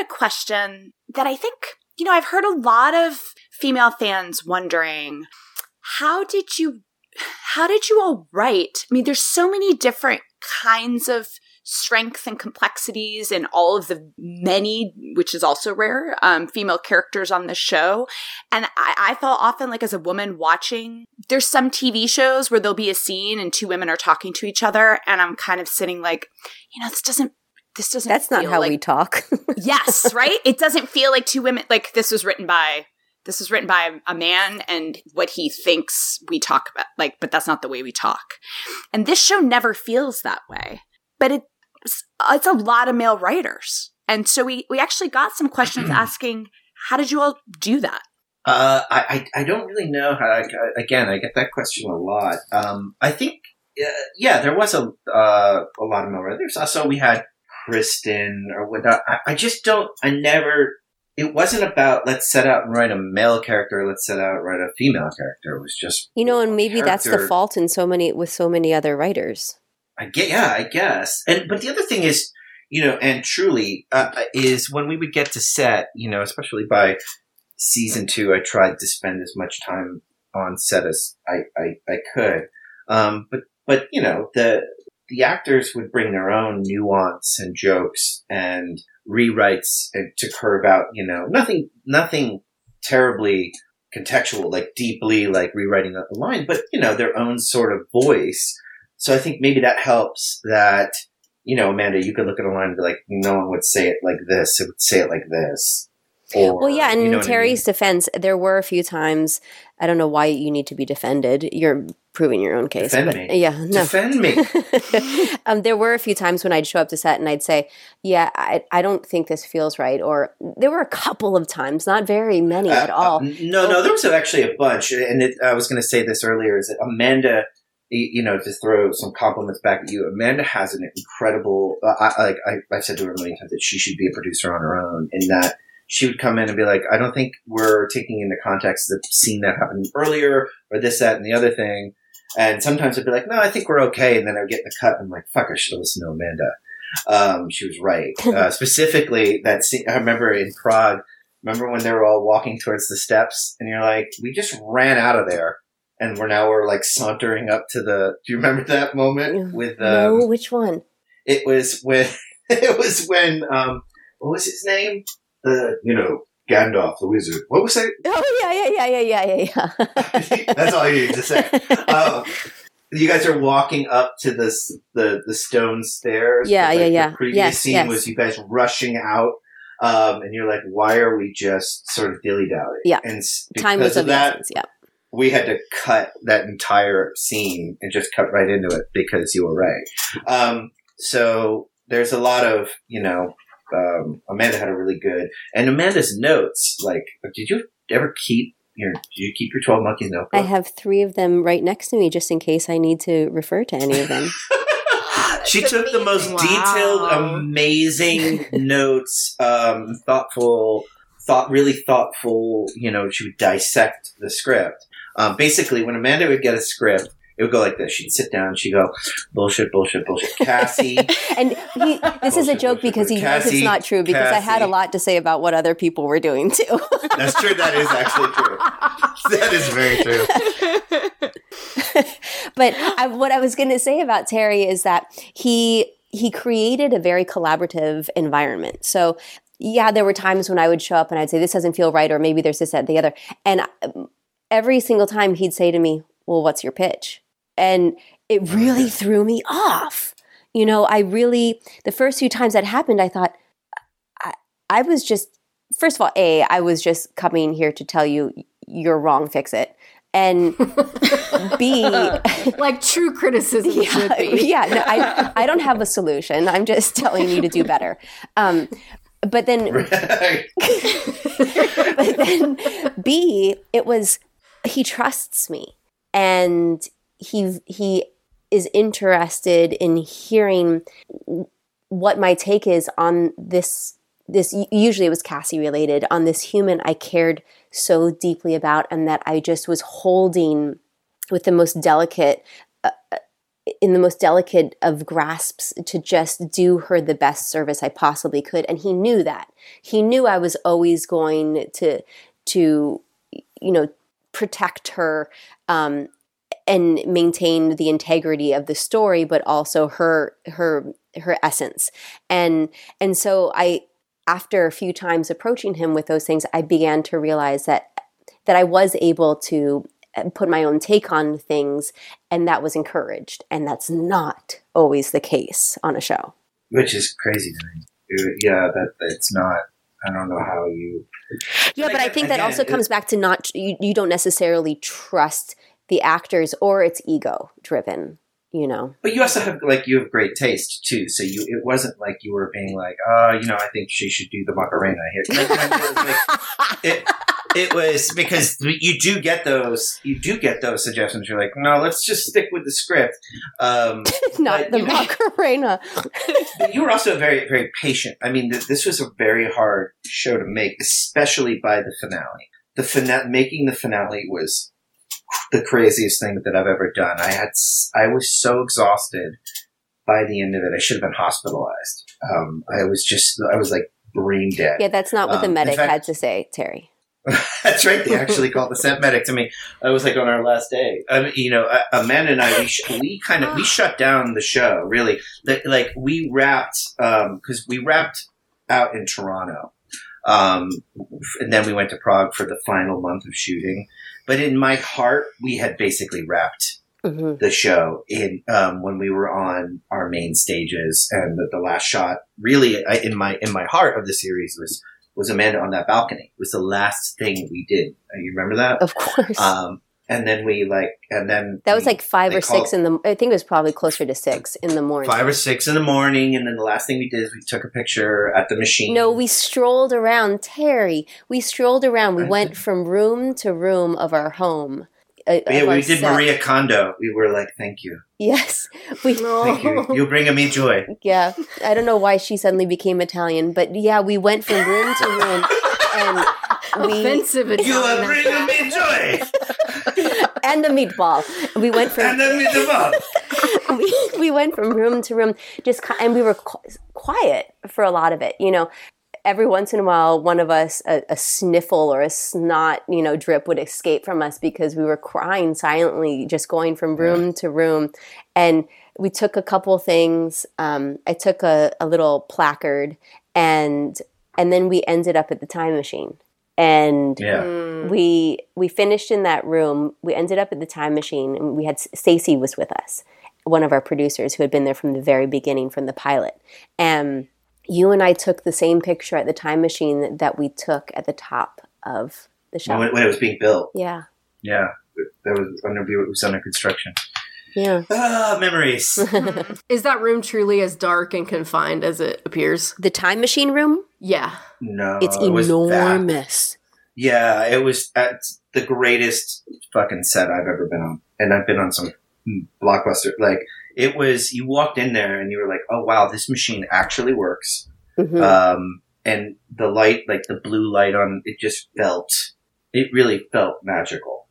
a question that I think, I've heard a lot of female fans wondering, how did you how did you all write? I mean, there's so many different kinds of strength and complexities and all of the many, which is also rare, female characters on the show. And I felt often like as a woman watching, there's some TV shows where there'll be a scene and two women are talking to each other. And I'm kind of sitting like, you know, this doesn't that's not how like, we talk. Yes, right? It doesn't feel like two women, like this was written by a man and what he thinks we talk about, like, but that's not the way we talk. And this show never feels that way. But it's a lot of male writers. And so we actually got some questions asking, how did you all do that? I don't really know how. I get that question a lot. I think, there was a lot of male writers. Also, we had Kristen or whatnot. It wasn't about, let's set out and write a male character, let's set out and write a female character. It was just, you know, and maybe that's the fault with so many other writers. I guess. But the other thing is, you know, and truly, is when we would get to set, you know, especially by season 2, I tried to spend as much time on set as I could. But you know, the actors would bring their own nuance and jokes and rewrites to curve out, you know, nothing terribly contextual, like deeply like rewriting up the line, but, you know, their own sort of voice. So I think maybe that helps that, you know, Amanda, you could look at a line and be like, no one would say it like this. It would say it like this. Or, well, yeah, and you know, in Terry's defense, there were a few times, I don't know why you need to be defended. You're proving your own case. Defend me. Yeah, no. Defend me. There were a few times when I'd show up to set and I'd say, yeah, I don't think this feels right. Or there were a couple of times, not very many at all. No, there was actually a bunch. And I was going to say this earlier, is that Amanda – you know, to throw some compliments back at you, Amanda has an incredible, I've said to her a million times that she should be a producer on her own, in that she would come in and be like, I don't think we're taking into context the scene that happened earlier, or this, that, and the other thing. And sometimes I'd be like, no, I think we're okay. And then I would get in the cut and I'm like, fuck, I should listen to Amanda. She was right. Specifically, that scene, I remember in Prague, when they were all walking towards the steps and you're like, we just ran out of there. And we're like sauntering up to the. Do you remember that moment with? No, which one? It was when. What was his name? Gandalf the wizard. What was it? Oh yeah. That's all I needed to say. You guys are walking up to the stone stairs. Yeah. The previous scene was you guys rushing out. And you're like, why are we just sort of dilly dally? Yeah, and time was of that. Essence, yeah. We had to cut that entire scene and just cut right into it because you were right. So there's a lot of, you know, Amanda had a really good, and Amanda's notes, like, did you ever keep your 12 Monkeys notebook? I have 3 of them right next to me just in case I need to refer to any of them. She took the most detailed, amazing notes, really thoughtful, you know, she would dissect the script. Basically, when Amanda would get a script, it would go like this. She'd sit down. She'd go, bullshit, bullshit, bullshit. Cassie. And this is a joke because he knows it's not true because Cassie. I had a lot to say about what other people were doing too. That's true. That is actually true. That is very true. But what I was going to say about Terry is that he created a very collaborative environment. So yeah, there were times when I would show up and I'd say, this doesn't feel right, or maybe there's this, that, the other. And every single time he'd say to me, well, what's your pitch? And it really threw me off. You know, the first few times that happened, I thought, I was just, first of all, I was just coming here to tell you, you're wrong, fix it. And B, like true criticism should be. Yeah, no, I don't have a solution. I'm just telling you to do better. But then B, it was, he trusts me and he is interested in hearing what my take is on this, usually it was Cassie related, on this human I cared so deeply about and that I just was holding with the most delicate, in the most delicate of grasps to just do her the best service I possibly could. And he knew that. He knew I was always going to protect her and maintained the integrity of the story, but also her essence. And so I, after a few times approaching him with those things, I began to realize that I was able to put my own take on things, and that was encouraged. And that's not always the case on a show. Which is crazy to me. Yeah, that's not, I don't know how you... Yeah, but I think that also comes back to not, you don't necessarily trust the actors, or it's ego driven, you know. But you also have, like, you have great taste too. So it wasn't like you were being like, I think she should do the Macarena here. It was because you do get those suggestions. You're like, no, let's just stick with the script. Not the Macarena. But you were also very, very patient. I mean, this was a very hard show to make, especially by the finale. Making the finale was the craziest thing that I've ever done. I was so exhausted by the end of it. I should have been hospitalized. I was like brain dead. Yeah, that's not what the medic had to say, Terry. That's right. They actually called the set medic to me. I was like on our last day. Amanda and I, we shut down the show. Really, like we wrapped because we wrapped out in Toronto, and then we went to Prague for the final month of shooting. But in my heart, we had basically wrapped the show in when we were on our main stages, and the last shot. Really, in my heart of the series was Amanda on that balcony. It was the last thing we did. You remember that? Of course. That was like 5 or 6 in the... I think it was probably closer to 6 in the morning. 5 or 6 in the morning. And then the last thing we did is we took a picture at the machine. No, we strolled around. Terry, we strolled around. We went from room to room of our home. We did set. Maria Kondo. We were like, thank you. Yes. Thank you. You bring me joy. Yeah. I don't know why she suddenly became Italian, but yeah, we went from room to room and offensive Italian. You are bringing me joy. And the meatball. We went from room to room, and we were quiet for a lot of it, you know. Every once in a while, one of us, a sniffle or a snot, drip would escape from us because we were crying silently, just going from room to room. And we took a couple things. I took a little placard, and then we ended up at the time machine. And we finished in that room. We ended up at the time machine, and we had Stacey was with us, one of our producers who had been there from the very beginning, from the pilot, and. You and I took the same picture at the time machine that we took at the top of the show. When it was being built. Yeah. Yeah. It was under construction. Yeah. Ah, memories. Is that room truly as dark and confined as it appears? The time machine room? Yeah. No. It's enormous. Yeah. It was the greatest fucking set I've ever been on. And I've been on some blockbuster, like... It was, you walked in there and you were like, oh, wow, this machine actually works. Mm-hmm. And the light, like the blue light on, it really felt magical.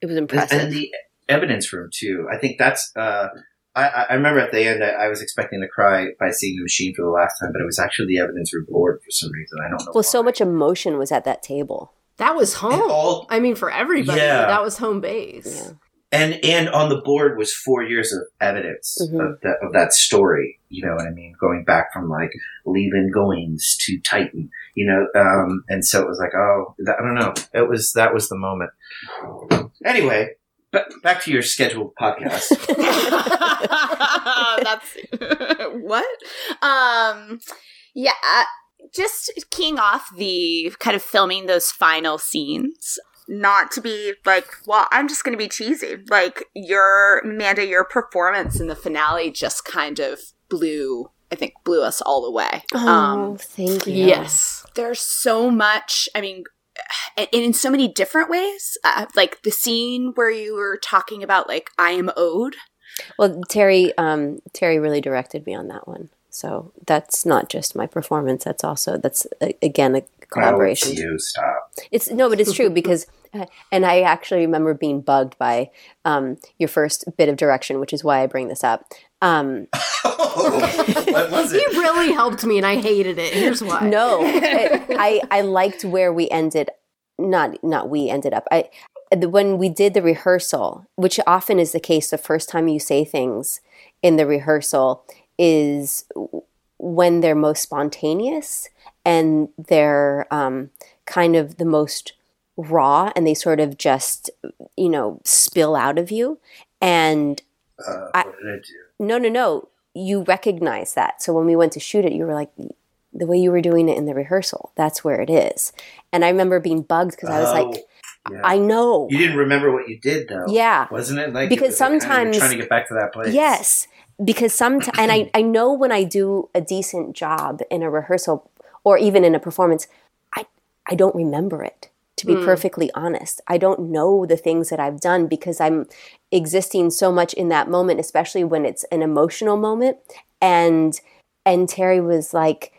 It was impressive. And the evidence room, too. I think that's, I remember at the end, I was expecting to cry by seeing the machine for the last time, but it was actually the evidence room board for some reason. I don't know. Well, why. So much emotion was at that table. That was home. For everybody, that was home base. Yeah. And on the board was 4 years of evidence of that story. You know what I mean? Going back from like leaving Goins to Titan, and so it was like, I don't know. That was the moment. Anyway, back to your scheduled podcast. That's what? Yeah. Just keying off the kind of filming those final scenes. Not to be like, well, I'm just going to be cheesy. Like, Amanda, your performance in the finale just kind of blew us all away. Oh, thank you. Yes. There's so much, and in so many different ways. Like, the scene where you were talking about, like, I am owed. Well, Terry really directed me on that one. So that's not just my performance. That's also, again, a collaboration. Oh, you stop. But it's true because, and I actually remember being bugged by your first bit of direction, which is why I bring this up. What was it? You really helped me, and I hated it. Here's why. No, I liked where we ended. Not we ended up. when we did the rehearsal, which often is the case the first time you say things in the rehearsal is when they're most spontaneous and they're kind of the most raw and they sort of just, you know, spill out of you. And No. You recognize that. So when we went to shoot it, you were like, the way you were doing it in the rehearsal, that's where it is. And I remember being bugged because I was like, yeah. I know. You didn't remember what you did though. Yeah. Wasn't it? Like, because it was sometimes like kind of trying to get back to that place. Yes. Because sometimes, and I know when I do a decent job in a rehearsal or even in a performance, I don't remember it. To be perfectly honest, I don't know the things that I've done because I'm existing so much in that moment, especially when it's an emotional moment. And Terry was like,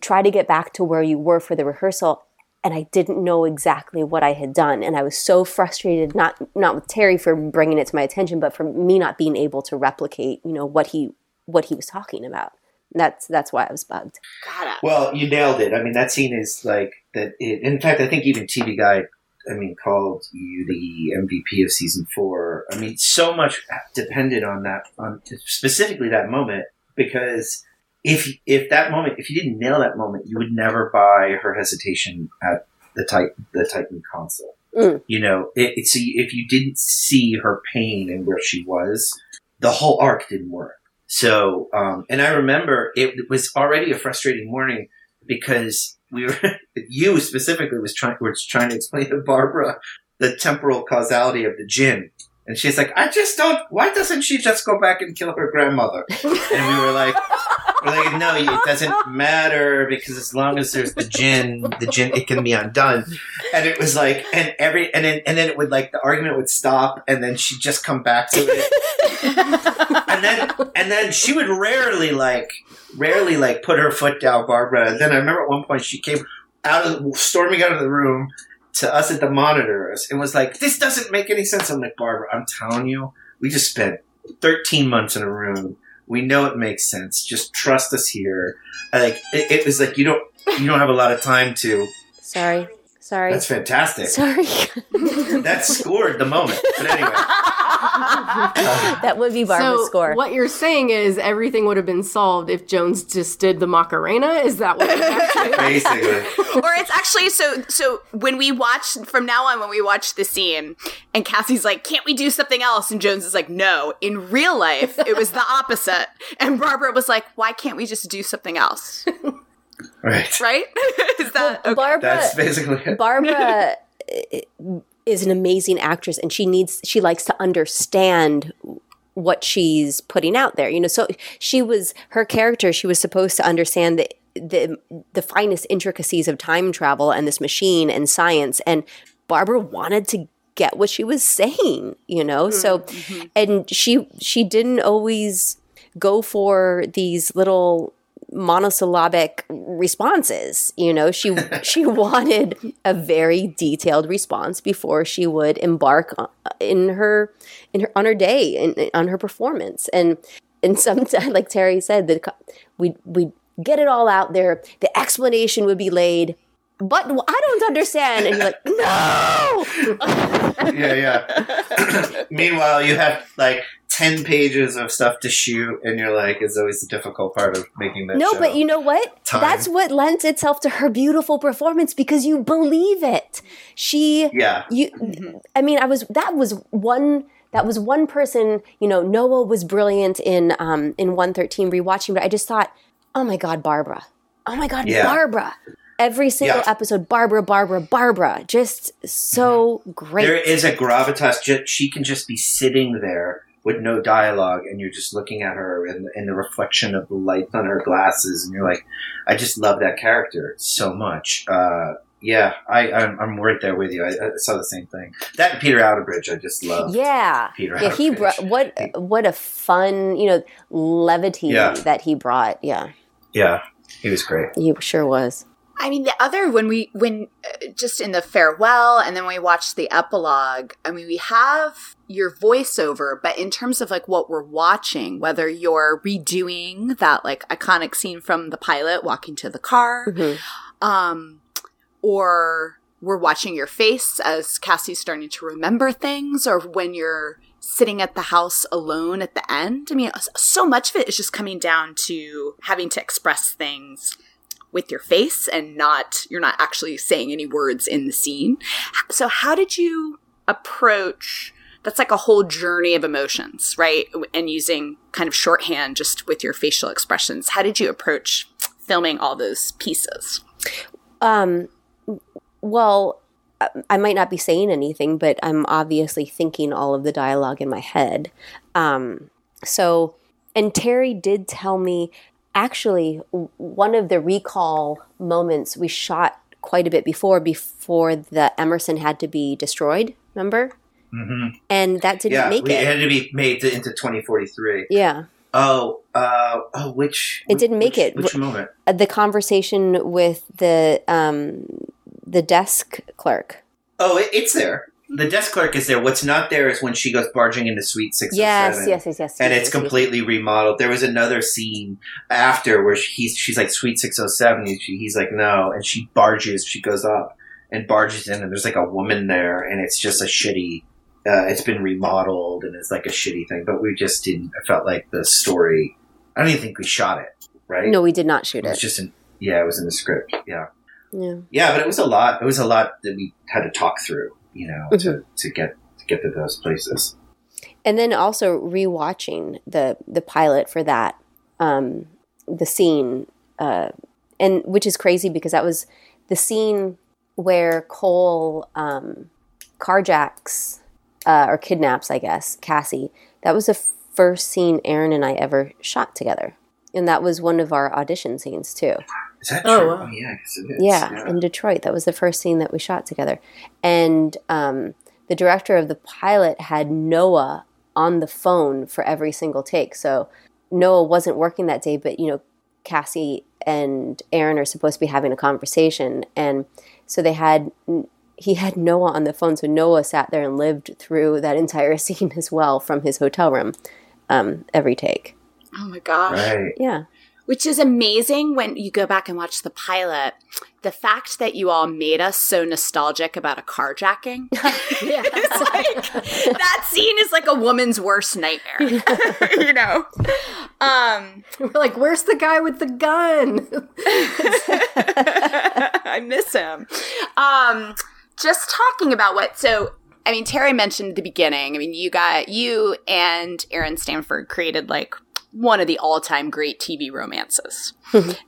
try to get back to where you were for the rehearsal. And I didn't know exactly what I had done. And I was so frustrated, not with Terry for bringing it to my attention, but for me not being able to replicate, you know, what he was talking about. That's why I was bugged. Well, you nailed it. I mean, that scene is like that. In fact, I think even TV Guide, I mean, called you the MVP of season 4. I mean, so much depended on that, on specifically that moment, because if that moment, if you didn't nail that moment, you would never buy her hesitation at the Titan console. You know, it's if you didn't see her pain and where she was, the whole arc didn't work. So, and I remember it was already a frustrating morning because you specifically was trying to explain to Barbara the temporal causality of the gin. And she's like, why doesn't she just go back and kill her grandmother? And we were like, no, it doesn't matter because as long as there's the gin, it can be undone. And it was like, and then it would like, the argument would stop and then she'd just come back to it. And then she would rarely put her foot down, Barbara. And then I remember at one point she came storming out of the room to us at the monitors and was like, this doesn't make any sense. I'm like, Barbara, I'm telling you, we just spent 13 months in a room. We know it makes sense. Just trust us here. It was like, you don't have a lot of time to. Sorry. That's fantastic. Sorry. That scored the moment. But anyway. That would be Barbara's score. What you're saying is everything would have been solved if Jones just did the Macarena? Is that what you're basically? Or it's actually so when we watch from now on, when we watch the scene and Cassie's like, can't we do something else? And Jones is like, no. In real life, it was the opposite. And Barbara was like, why can't we just do something else? Right? Is that okay? That's basically it. Barbara is an amazing actress and she likes to understand what she's putting out there. You know, so her character was supposed to understand the finest intricacies of time travel and this machine and science, and Barbara wanted to get what she was saying, you know. So and she didn't always go for these little monosyllabic responses, you know. She wanted a very detailed response before she would embark on her day and on her performance. And sometimes, like Terry said, that we get it all out there. The explanation would be laid, but I don't understand. And you're like, no. yeah. Meanwhile, you have like 10 pages of stuff to shoot, and you're like, it's always the difficult part of making that show. But you know what? Time. That's what lends itself to her beautiful performance because you believe it. That was one person, you know. Noah was brilliant in 113 rewatching, but I just thought, oh my God, Barbara. Oh my God, yeah. Barbara. Every single episode, Barbara. Just so great. There is a gravitas. She can just be sitting there with no dialogue, and you're just looking at her and the reflection of the lights on her glasses, and you're like, I just love that character so much. I'm right there with you. I saw the same thing. That and Peter Outerbridge, I just love. Yeah, Peter Outerbridge. He brought what a fun, you know, levity that he brought. Yeah, he was great. He sure was. I mean, the other when just in the farewell, and then we watched the epilogue. I mean, we have your voiceover, but in terms of like what we're watching, whether you're redoing that like iconic scene from the pilot, walking to the car, or we're watching your face as Cassie's starting to remember things, or when you're sitting at the house alone at the end. I mean, so much of it is just coming down to having to express things with your face and you're not actually saying any words in the scene. So how did you approach, that's like a whole journey of emotions, right? And using kind of shorthand just with your facial expressions. How did you approach filming all those pieces? Well, I might not be saying anything, but I'm obviously thinking all of the dialogue in my head. And Terry did tell me, actually, one of the recall moments we shot quite a bit before the Emerson had to be destroyed, remember? Mm-hmm. And that didn't make it. Yeah, it had to be made into 2043. Yeah. Oh, which... It didn't make it. Which moment? The conversation with the desk clerk. Oh, it's there. The desk clerk is there. What's not there is when she goes barging into Suite 607. Yes. And it's completely remodeled. There was another scene after where she's like, Suite 607. He's like, no. And she barges. She goes up and barges in. And there's like a woman there. And it's just a shitty... it's been remodeled. And it's like a shitty thing. But we just didn't... I felt like the story... I don't even think we shot it, right? No, we did not shoot it. It's just it was in the script. Yeah, but it was a lot. It was a lot that we had to talk through, to get to those places. And then also rewatching the pilot for that, the scene, and which is crazy because that was the scene where Cole carjacks or kidnaps, I guess, Cassie. That was the first scene Aaron and I ever shot together, and that was one of our audition scenes too. Is that true? Wow. Oh, yeah, I guess it is. Yeah, in Detroit. That was the first scene that we shot together. And the director of the pilot had Noah on the phone for every single take. So Noah wasn't working that day, but, Cassie and Aaron are supposed to be having a conversation. And so he had Noah on the phone. So Noah sat there and lived through that entire scene as well from his hotel room, every take. Oh, my gosh. Right. Yeah. Which is amazing when you go back and watch the pilot. The fact that you all made us so nostalgic about a carjacking. It's like, that scene is like a woman's worst nightmare. . We're like, where's the guy with the gun? I miss him. Just talking about Terry mentioned at the beginning. I mean, you and Aaron Stanford created like one of the all-time great TV romances. But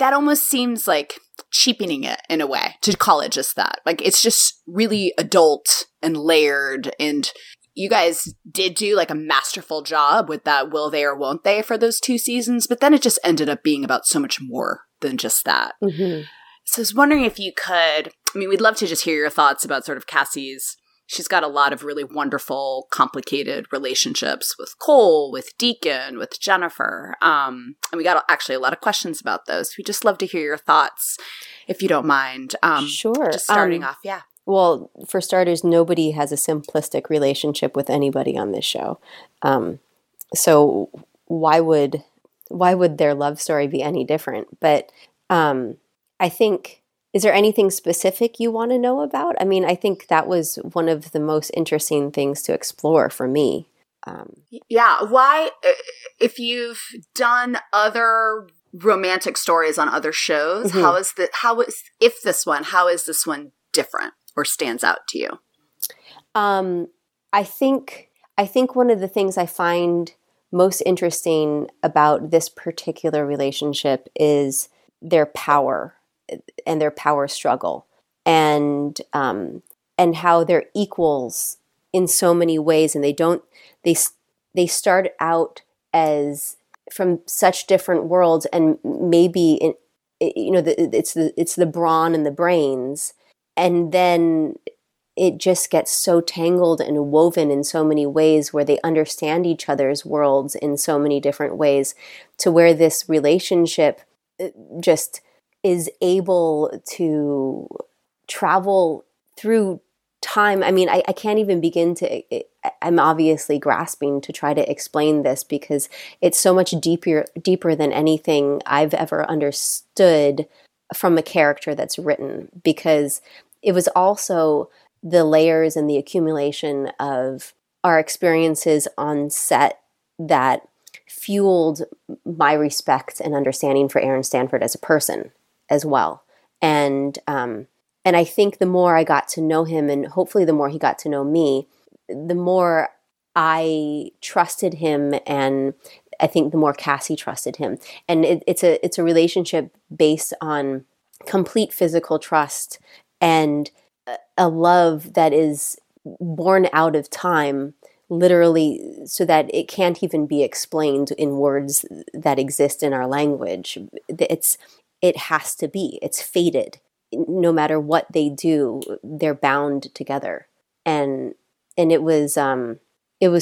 that almost seems like cheapening it in a way to call it just that. Like, it's just really adult and layered, and you guys did do like a masterful job with that will they or won't they for those 2 seasons, but then it just ended up being about so much more than just that. Mm-hmm. So I was wondering if you could, we'd love to just hear your thoughts about sort of Cassie's. She's got a lot of really wonderful, complicated relationships with Cole, with Deacon, with Jennifer. And we got actually a lot of questions about those. We'd just love to hear your thoughts, if you don't mind. Sure. Just starting off, yeah. Well, for starters, nobody has a simplistic relationship with anybody on this show. So why would their love story be any different? But I think... Is there anything specific you want to know about? I think that was one of the most interesting things to explore for me. Yeah. Why, if you've done other romantic stories on other shows, mm-hmm. how is this one different or stands out to you? I think one of the things I find most interesting about this particular relationship is their power. And their power struggle, and how they're equals in so many ways, and they start out as from such different worlds, and maybe it's the brawn and the brains, and then it just gets so tangled and woven in so many ways where they understand each other's worlds in so many different ways, to where this relationship just is able to travel through time. I can't even begin to – I'm obviously grasping to try to explain this because it's so much deeper than anything I've ever understood from a character that's written, because it was also the layers and the accumulation of our experiences on set that fueled my respect and understanding for Aaron Stanford as a person as well. And I think the more I got to know him, and hopefully the more he got to know me, the more I trusted him, and I think the more Cassie trusted him. And it's a relationship based on complete physical trust and a love that is born out of time, literally, so that it can't even be explained in words that exist in our language. It has to be. It's fated. No matter what they do, they're bound together. And it was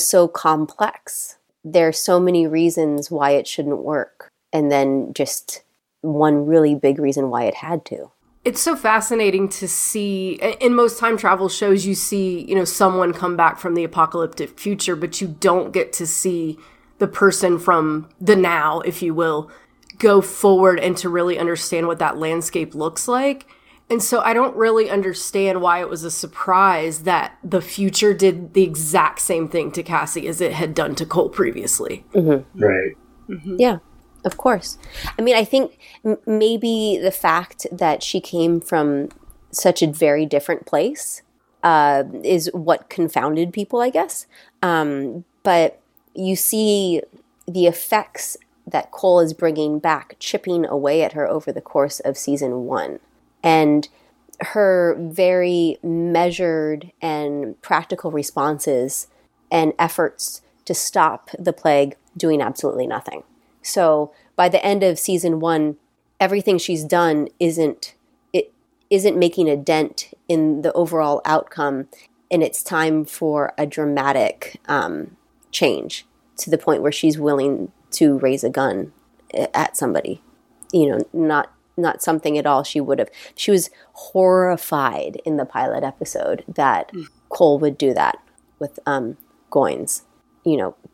so complex. There are so many reasons why it shouldn't work, and then just one really big reason why it had to. It's so fascinating to see. In most time travel shows, you see, someone come back from the apocalyptic future, but you don't get to see the person from the now, if you will, go forward and to really understand what that landscape looks like. And so I don't really understand why it was a surprise that the future did the exact same thing to Cassie as it had done to Cole previously. Mm-hmm. Right. Mm-hmm. Yeah, of course. I mean, I think maybe the fact that she came from such a very different place is what confounded people, I guess. But you see the effects that Cole is bringing back, chipping away at her over the course of season one. And her very measured and practical responses and efforts to stop the plague doing absolutely nothing. So by the end of season one, everything she's done isn't making a dent in the overall outcome, and it's time for a dramatic change, to the point where she's willing to raise a gun at somebody, not something at all she would have. She was horrified in the pilot episode that Cole would do that with Goins,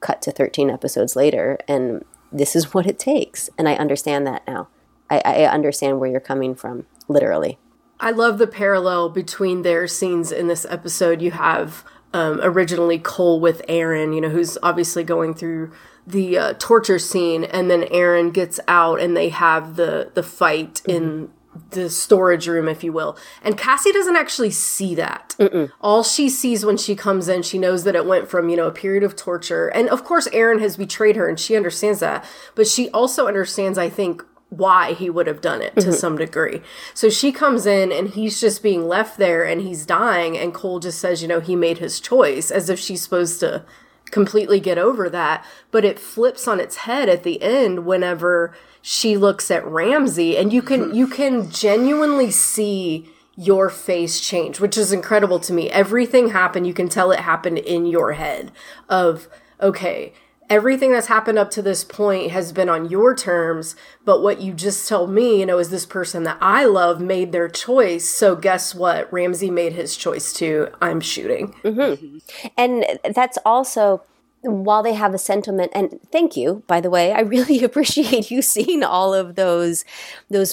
cut to 13 episodes later. And this is what it takes. And I understand that now. I understand where you're coming from, literally. I love the parallel between their scenes in this episode. You have originally Cole with Aaron, who's obviously going through the torture scene, and then Aaron gets out and they have the fight in the storage room, if you will. And Cassie doesn't actually see that. Mm-mm. All she sees when she comes in, she knows that it went from, a period of torture. And of course, Aaron has betrayed her and she understands that. But she also understands, I think, why he would have done it to some degree. So she comes in and he's just being left there and he's dying. And Cole just says, he made his choice, as if she's supposed to completely get over that. But it flips on its head at the end whenever she looks at Ramsey, and you can genuinely see your face change, which is incredible to me. Everything happened. You can tell it happened in your head of, okay, everything that's happened up to this point has been on your terms, but what you just told me, is this person that I love made their choice. So guess what? Ramsey made his choice too. I'm shooting. Mm-hmm. And that's also, while they have a sentiment, and thank you, by the way, I really appreciate you seeing all of those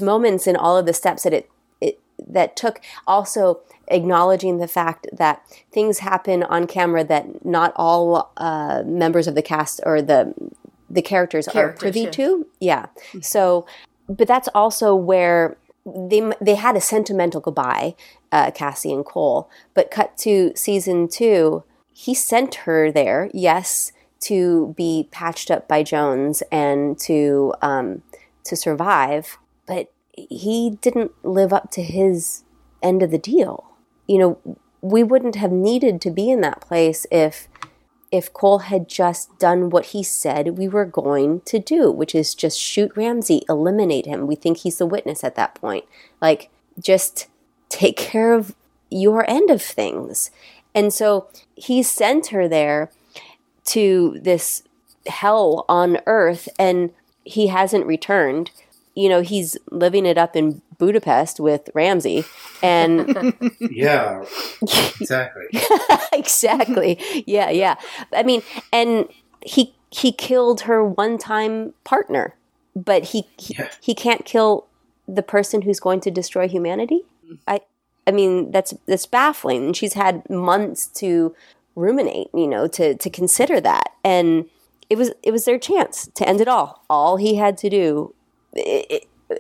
moments and all of the steps that that took, also acknowledging the fact that things happen on camera that not all members of the cast or the characters are privy to. Yeah. Mm-hmm. So, but that's also where they had a sentimental goodbye, Cassie and Cole. But cut to season two, he sent her there, yes, to be patched up by Jones and to survive, but he didn't live up to his end of the deal. We wouldn't have needed to be in that place if Cole had just done what he said we were going to do, which is just shoot Ramsey, eliminate him. We think he's the witness at that point. Like, just take care of your end of things. And so he sent her there to this hell on earth, and he hasn't returned. He's living it up in Budapest with Ramsey, and yeah, exactly. Exactly. Yeah, yeah. I mean, and he killed her one-time partner, but he can't kill the person who's going to destroy humanity? I mean, that's baffling. And she's had months to ruminate, you know, to consider that. And it was their chance to end it all. All he had to do,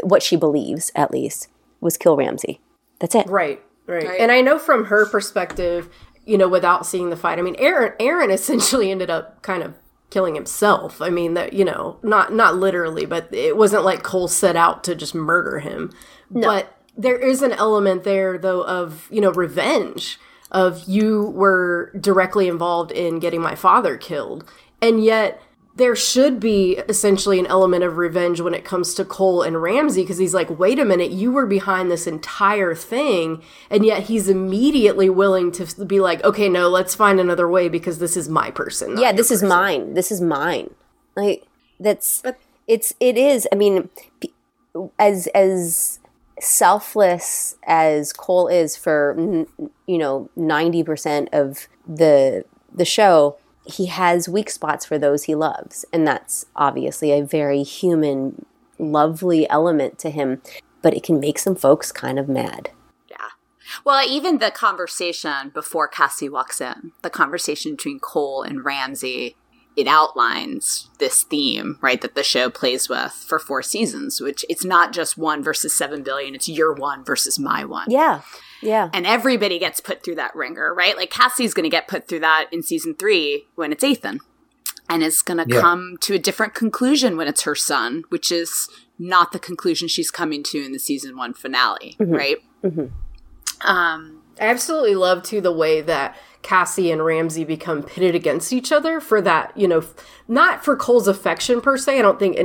what she believes at least, was kill Ramsey. That's it. Right. And I know from her perspective, you know, without seeing the fight, I mean, Aaron essentially ended up kind of killing himself. I mean, that, you know, not literally, but it wasn't like Cole set out to just murder him. No. But there is an element there, though, of, you know, revenge, of you were directly involved in getting my father killed. And yet there should be essentially an element of revenge when it comes to Cole and Ramsey, because he's like, wait a minute, you were behind this entire thing. And yet he's immediately willing to be like, okay, no, let's find another way because this is my person. Yeah, this is mine. This is mine. Like, it is. I mean, as selfless as Cole is for, you know, 90% of the show, he has weak spots for those he loves, and that's obviously a very human, lovely element to him, but it can make some folks kind of mad. Yeah. Well, even the conversation before Cassie walks in, the conversation between Cole and Ramsey, it outlines this theme, right, that the show plays with for 4 seasons, which it's not just 1 versus 7 billion, it's your one versus my one. Yeah. Yeah. And everybody gets put through that ringer, right? Like Cassie's going to get put through that in season 3 when it's Ethan. And it's going to come to a different conclusion when it's her son, which is not the conclusion she's coming to in the season 1 finale, mm-hmm. right? Mm-hmm. I absolutely love, too, the way that Cassie and Ramsey become pitted against each other for that, you know, not for Cole's affection per se. I don't think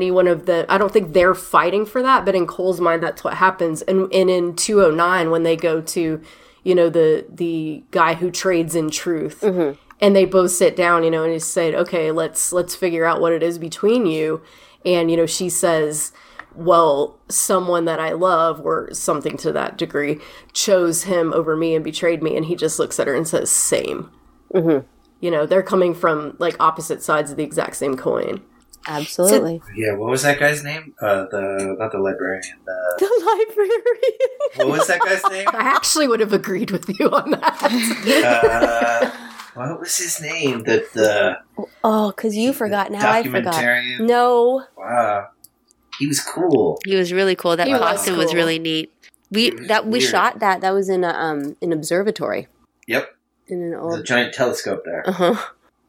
they're fighting for that, but in Cole's mind, that's what happens. And in 209, when they go to, you know, the guy who trades in truth, mm-hmm. and they both sit down, you know, and he said, okay, let's figure out what it is between you. And, you know, she says, well, someone that I love, or something to that degree, chose him over me and betrayed me. And he just looks at her and says, same. Mm-hmm. You know, they're coming from like opposite sides of the exact same coin. Absolutely. So, yeah. What was that guy's name? Not the librarian. The librarian. What was that guy's name? I actually would have agreed with you on that. What was his name? Because you've forgotten how I forgot. No. Wow. He was cool. He was really cool. That costume was really neat. We shot that. That was in an observatory. Yep. In an old giant telescope there. Uh-huh.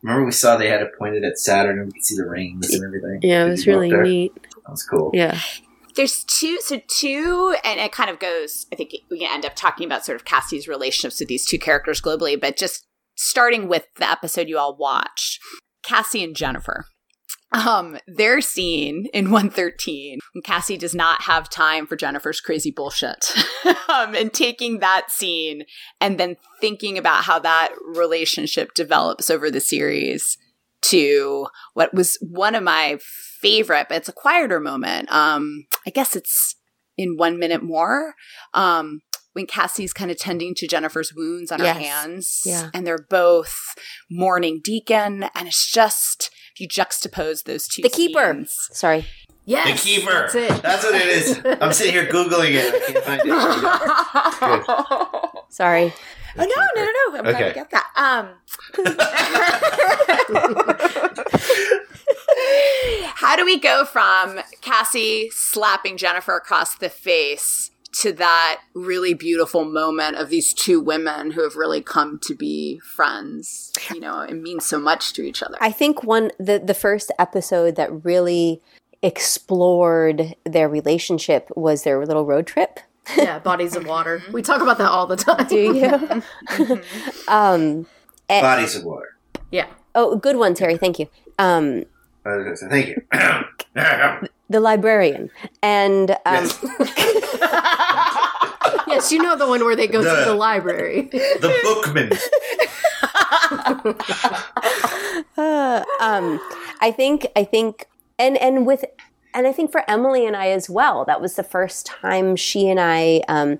Remember we saw they had it pointed at Saturn and we could see the rings and everything. Yeah, it was really neat. That was cool. Yeah. There's two, and it kind of goes, I think we can end up talking about sort of Cassie's relationships with these two characters globally, but just starting with the episode you all watched, Cassie and Jennifer. Their scene in 113, when Cassie does not have time for Jennifer's crazy bullshit, and taking that scene and then thinking about how that relationship develops over the series to what was one of my favorite, but it's a quieter moment. I guess it's in 1 minute more. When Cassie's kind of tending to Jennifer's wounds on her hands, and they're both mourning Deacon, and it's just, you juxtapose those two. The Keeper. Scenes. Sorry. Yes. The Keeper. That's it. That's what it is. I'm sitting here Googling it. I can't find it. Sorry. Oh, no. I'm glad you got that. How do we go from Cassie slapping Jennifer across the face to that really beautiful moment of these two women who have really come to be friends, you know, and mean so much to each other? I think the first episode that really explored their relationship was their little road trip. Yeah, Bodies of Water. We talk about that all the time. Do you? Bodies of Water. Yeah. Oh, good one, Terry. Thank you. Thank you. The librarian. And yes, you know the one where they go to the library. The bookman. I think for Emily and I as well, that was the first time she and I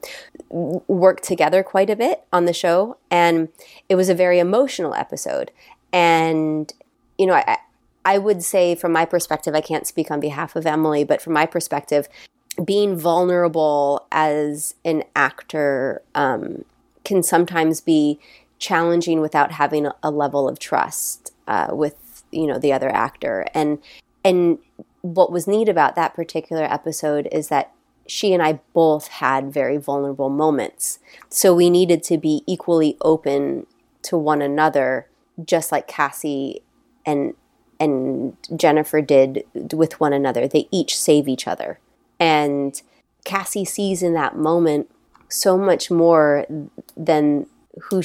worked together quite a bit on the show, and it was a very emotional episode. And you know, I would say from my perspective, I can't speak on behalf of Emily, but from my perspective, being vulnerable as an actor can sometimes be challenging without having a level of trust with, you know, the other actor. And what was neat about that particular episode is that she and I both had very vulnerable moments. So we needed to be equally open to one another, just like Cassie and Jennifer did with one another. They each save each other. And Cassie sees in that moment so much more than who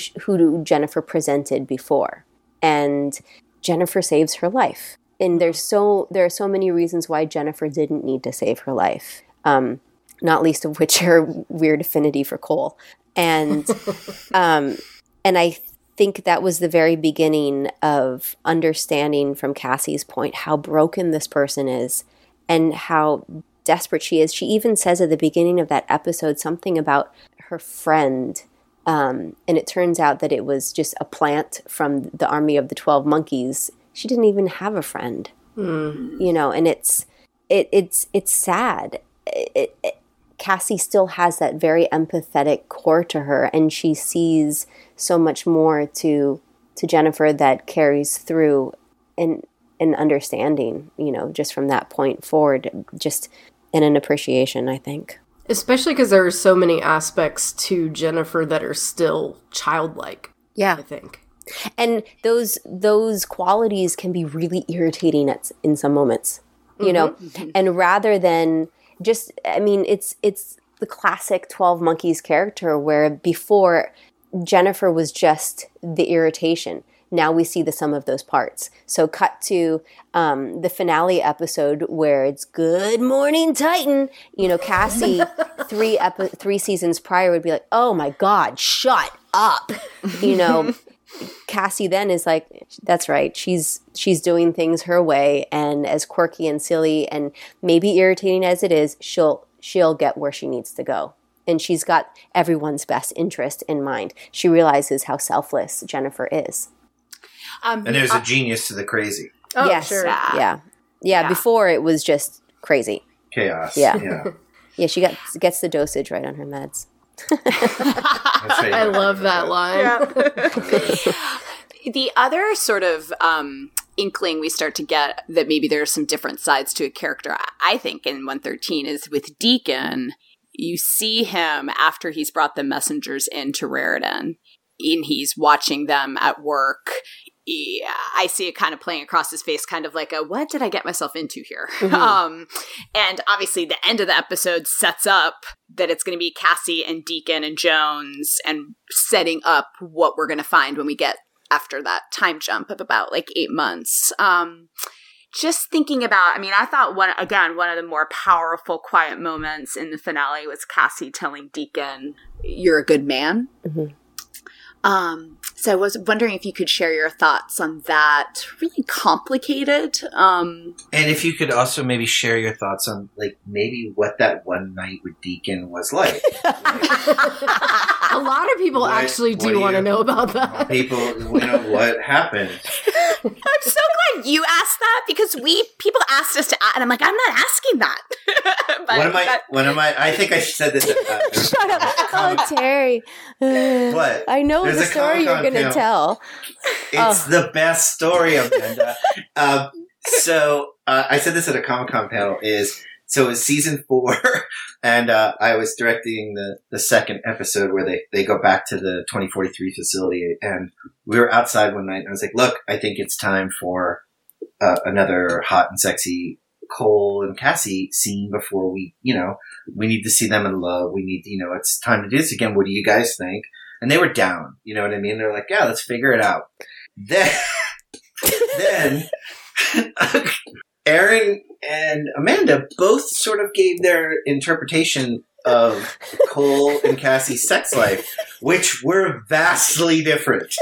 Jennifer presented before. And Jennifer saves her life. And there are so many reasons why Jennifer didn't need to save her life. Not least of which her weird affinity for Cole. And I think that was the very beginning of understanding from Cassie's point how broken this person is and how desperate she is. She even says at the beginning of that episode something about her friend, and it turns out that it was just a plant from the army of the 12 monkeys. She didn't even have a friend, you know, and it's sad. Cassie still has that very empathetic core to her, and she sees so much more to Jennifer that carries through an understanding, you know, just from that point forward, just in an appreciation, I think. Especially because there are so many aspects to Jennifer that are still childlike. Yeah, I think. And those qualities can be really irritating in some moments, you know, and rather than just, I mean, it's the classic 12 Monkeys character where before Jennifer was just the irritation. Now we see the sum of those parts. So cut to the finale episode where it's "Good Morning, Titan." You know, Cassie, three seasons prior would be like, "Oh my God, shut up!" You know, Cassie then is like, "That's right. She's doing things her way, and as quirky and silly and maybe irritating as it is, she'll get where she needs to go." And she's got everyone's best interest in mind. She realizes how selfless Jennifer is. And there's a genius to the crazy. Oh, yes, sure. Yeah. Before it was just crazy chaos. Yeah. Yeah. She gets the dosage right on her meds. I love that line. Yeah. The other sort of inkling we start to get that maybe there are some different sides to a character, I think, in 113 is with Deacon. You see him after he's brought the messengers into Raritan, and he's watching them at work. Yeah, I see it kind of playing across his face, kind of like a, what did I get myself into here? Mm-hmm. And obviously the end of the episode sets up that it's going to be Cassie and Deacon and Jones, and setting up what we're going to find when we get after that time jump of about like 8 months. Just thinking about, I mean, I thought one of the more powerful quiet moments in the finale was Cassie telling Deacon, "You're a good man." Mm-hmm. So I was wondering if you could share your thoughts on that. Really complicated. And if you could also maybe share your thoughts on, like, maybe what that one night with Deacon was like. A lot of people do want to know about that. People, you know, what happened. I'm so glad you asked that, because people asked us to, and I'm like, I'm not asking that. I think I said this. Shut up. Oh, Terry. What? I know the story you're going to tell. It's the best story, Amanda. I said this at a Comic-Con panel, so it was season 4, and I was directing the second episode where they go back to the 2043 facility, and we were outside one night, and I was like, look, I think it's time for another hot and sexy Cole and Cassie scene before we need to see them in love. We need, you know, it's time to do this again. What do you guys think? And they were down, you know what I mean? They're like, yeah, let's figure it out. Then Aaron and Amanda both sort of gave their interpretation of Cole and Cassie's sex life, which were vastly different.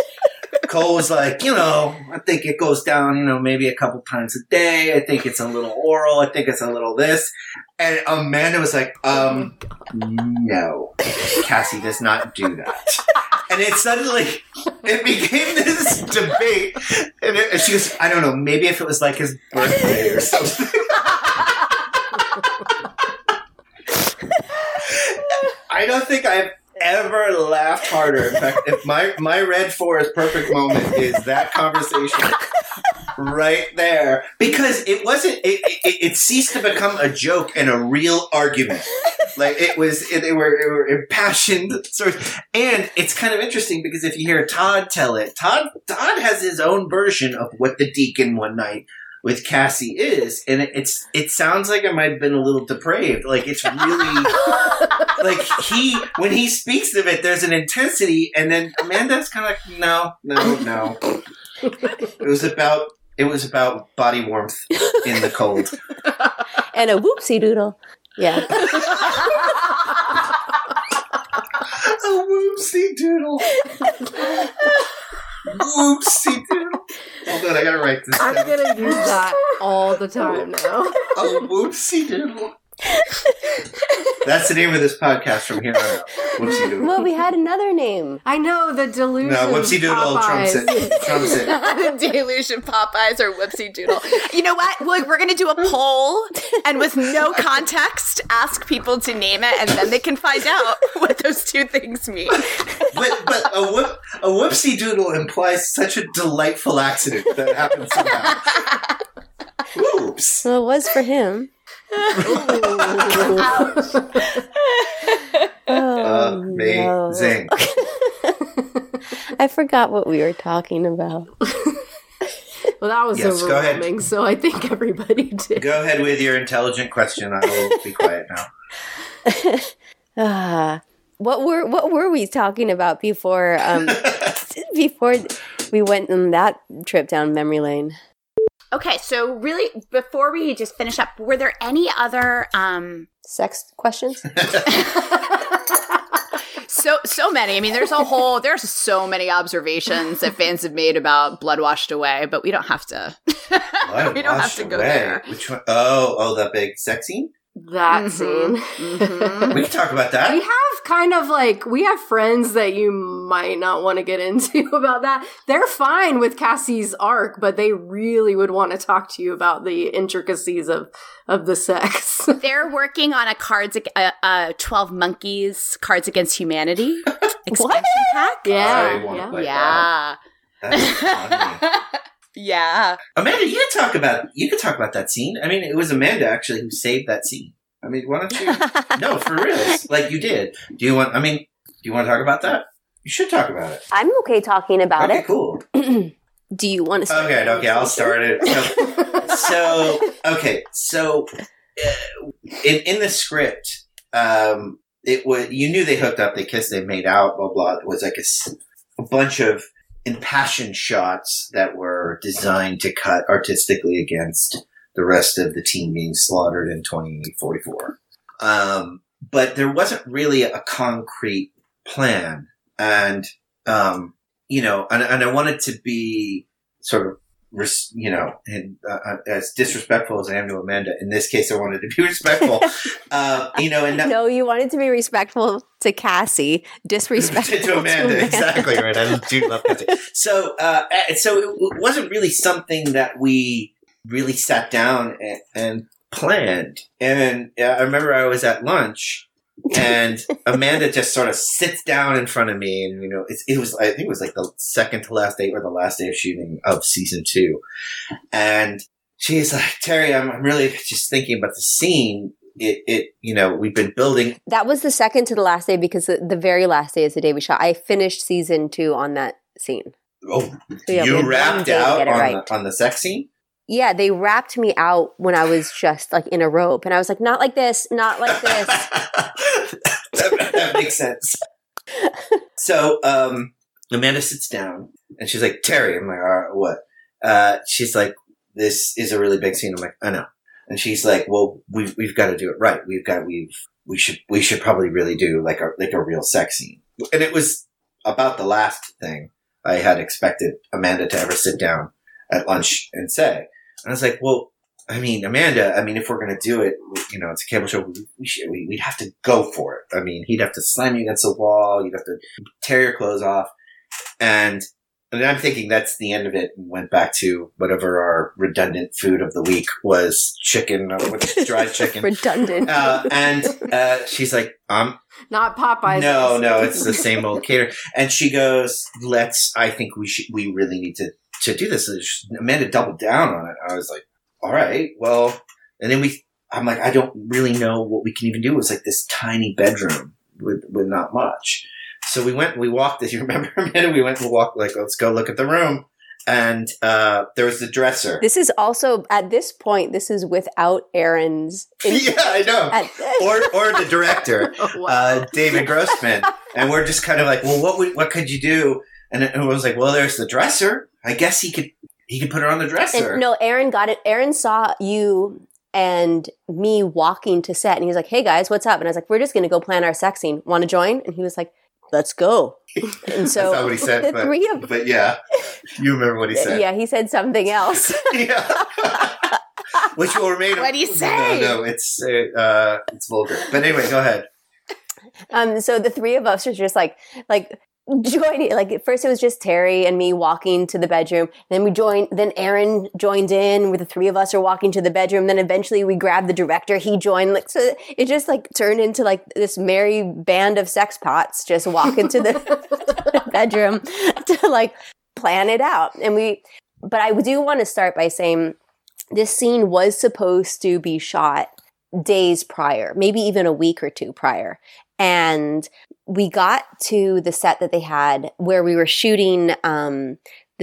Cole was like, you know, I think it goes down, you know, maybe a couple times a day. I think it's a little oral. I think it's a little this. And Amanda was like, no, Cassie does not do that. And it suddenly, it became this debate. And she goes, I don't know, maybe if it was like his birthday or something. I don't think I've ever laughed harder. In fact, if my Red Forest perfect moment is that conversation right there, because it wasn't. It ceased to become a joke and a real argument. Like it was, they were impassioned sort of, and it's kind of interesting because if you hear Todd tell it, Todd has his own version of what the Deacon one night with Cassie is, and it sounds like I might have been a little depraved. Like it's really like when he speaks of it, there's an intensity, and then Amanda's kind of like, no. It was about body warmth in the cold and a whoopsie doodle. Yeah. A whoopsie doodle. Whoopsie doodle. Hold on, I gotta write this down. I'm gonna use that all the time now. A whoopsie doodle. That's the name of this podcast from here on out. Whoopsie doodle. Well, we had another name. I know, the Delusion. No, Whoopsie Doodle trumps it. The Delusion Popeyes or Whoopsie Doodle. You know what? We're going to do a poll and with no context, ask people to name it, and then they can find out what those two things mean. But a Whoopsie Doodle implies such a delightful accident that happens somehow. Whoops. Well, it was for him. Oh, amazing. I forgot what we were talking about. Well, that was overwhelming, so I think everybody did. Go ahead with your intelligent question. I will be quiet now. What were we talking about before before we went on that trip down memory lane? Okay, so really, before we just finish up, were there any other sex questions? So many. I mean, there's so many observations that fans have made about Blood Washed Away, but we don't have to. We don't have to go there. Which one? Oh, that big sex scene. That scene. Mm-hmm. We can talk about that. We have kind of like, we have friends that you might not want to get into about that. They're fine with Cassie's arc, but they really would want to talk to you about the intricacies of the sex. They're working on a 12 Monkeys Cards Against Humanity expansion pack. Yeah. Yeah. Amanda, you could talk about that scene. I mean, it was Amanda actually who saved that scene. I mean, why don't you? No, for real. Like you did. Do you want to talk about that? You should talk about it. I'm okay talking about it. Okay, cool. Do you want to start? Okay, I'll start it. So, in the script, it was, you knew they hooked up, they kissed, they made out, blah, blah. It was like a bunch of impassioned shots that were designed to cut artistically against the rest of the team being slaughtered in 2044. But there wasn't really a concrete plan. And, and I wanted to be sort of, as disrespectful as I am to Amanda. In this case, I wanted to be respectful. No, you wanted to be respectful to Cassie, disrespectful to Amanda. Exactly right. I do love Cassie. So it wasn't really something that we really sat down and planned. And I remember I was at lunch, and Amanda just sort of sits down in front of me, and it was like the second to last day or the last day of shooting of season 2, and she's like, Terry, I'm really just thinking about the scene. We've been building. That was the second to the last day because the very last day is the day we shot. I finished season 2 on that scene. Oh, so yeah, you wrapped out on the sex scene. Yeah, they wrapped me out when I was just like in a rope, and I was like, not like this, not like this. That makes sense. So Amanda sits down, and she's like, Terry. I'm like, all right, what? She's like, this is a really big scene. I'm like, I know. And she's like, well, we've got to do it right. We should probably really do like a real sex scene. And it was about the last thing I had expected Amanda to ever sit down at lunch and say. And I was like, well, I mean, Amanda, I mean, if we're going to do it, it's a cable show. We'd have to go for it. I mean, he'd have to slam you against the wall. You'd have to tear your clothes off. And And I'm thinking that's the end of it, and went back to whatever our redundant food of the week was, chicken, or dried chicken. Redundant. And she's like, not Popeye's. No, it's the same old caterer. And she goes, I think we really need to do this. And Amanda doubled down on it. I was like, all right, well, and then I'm like, I don't really know what we can even do. It was like this tiny bedroom with not much. So we went, we walked, if you remember, Amanda, we went and walked, like, let's go look at the room. And there was the dresser. This is also, at this point, this is without Aaron's input. Yeah, I know. Or the director, wow. David Grossman. And we're just kind of like, well, what could you do? And everyone was like, well, there's the dresser. I guess he could put her on the dresser. And, no, Aaron got it. Aaron saw you and me walking to set. And he was like, hey, guys, what's up? And I was like, we're just going to go plan our sex scene. Want to join? And he was like, let's go. And so, that's not what he said, but yeah, you remember what he said. Yeah, he said something else. Yeah. Which will remain. What'd he say? No, it's vulgar. But anyway, go ahead. So the three of us are just like joining. Like at first, it was just Terry and me walking to the bedroom. Then we joined. Then Aaron joined in. Where the three of us are walking to the bedroom. Then eventually, we grabbed the director. He joined. Like so, it just like turned into like this merry band of sex pots just walking to the bedroom to like plan it out. And we, but I do want to start by saying this scene was supposed to be shot days prior, maybe even a week or two prior, and we got to the set that they had where we were shooting the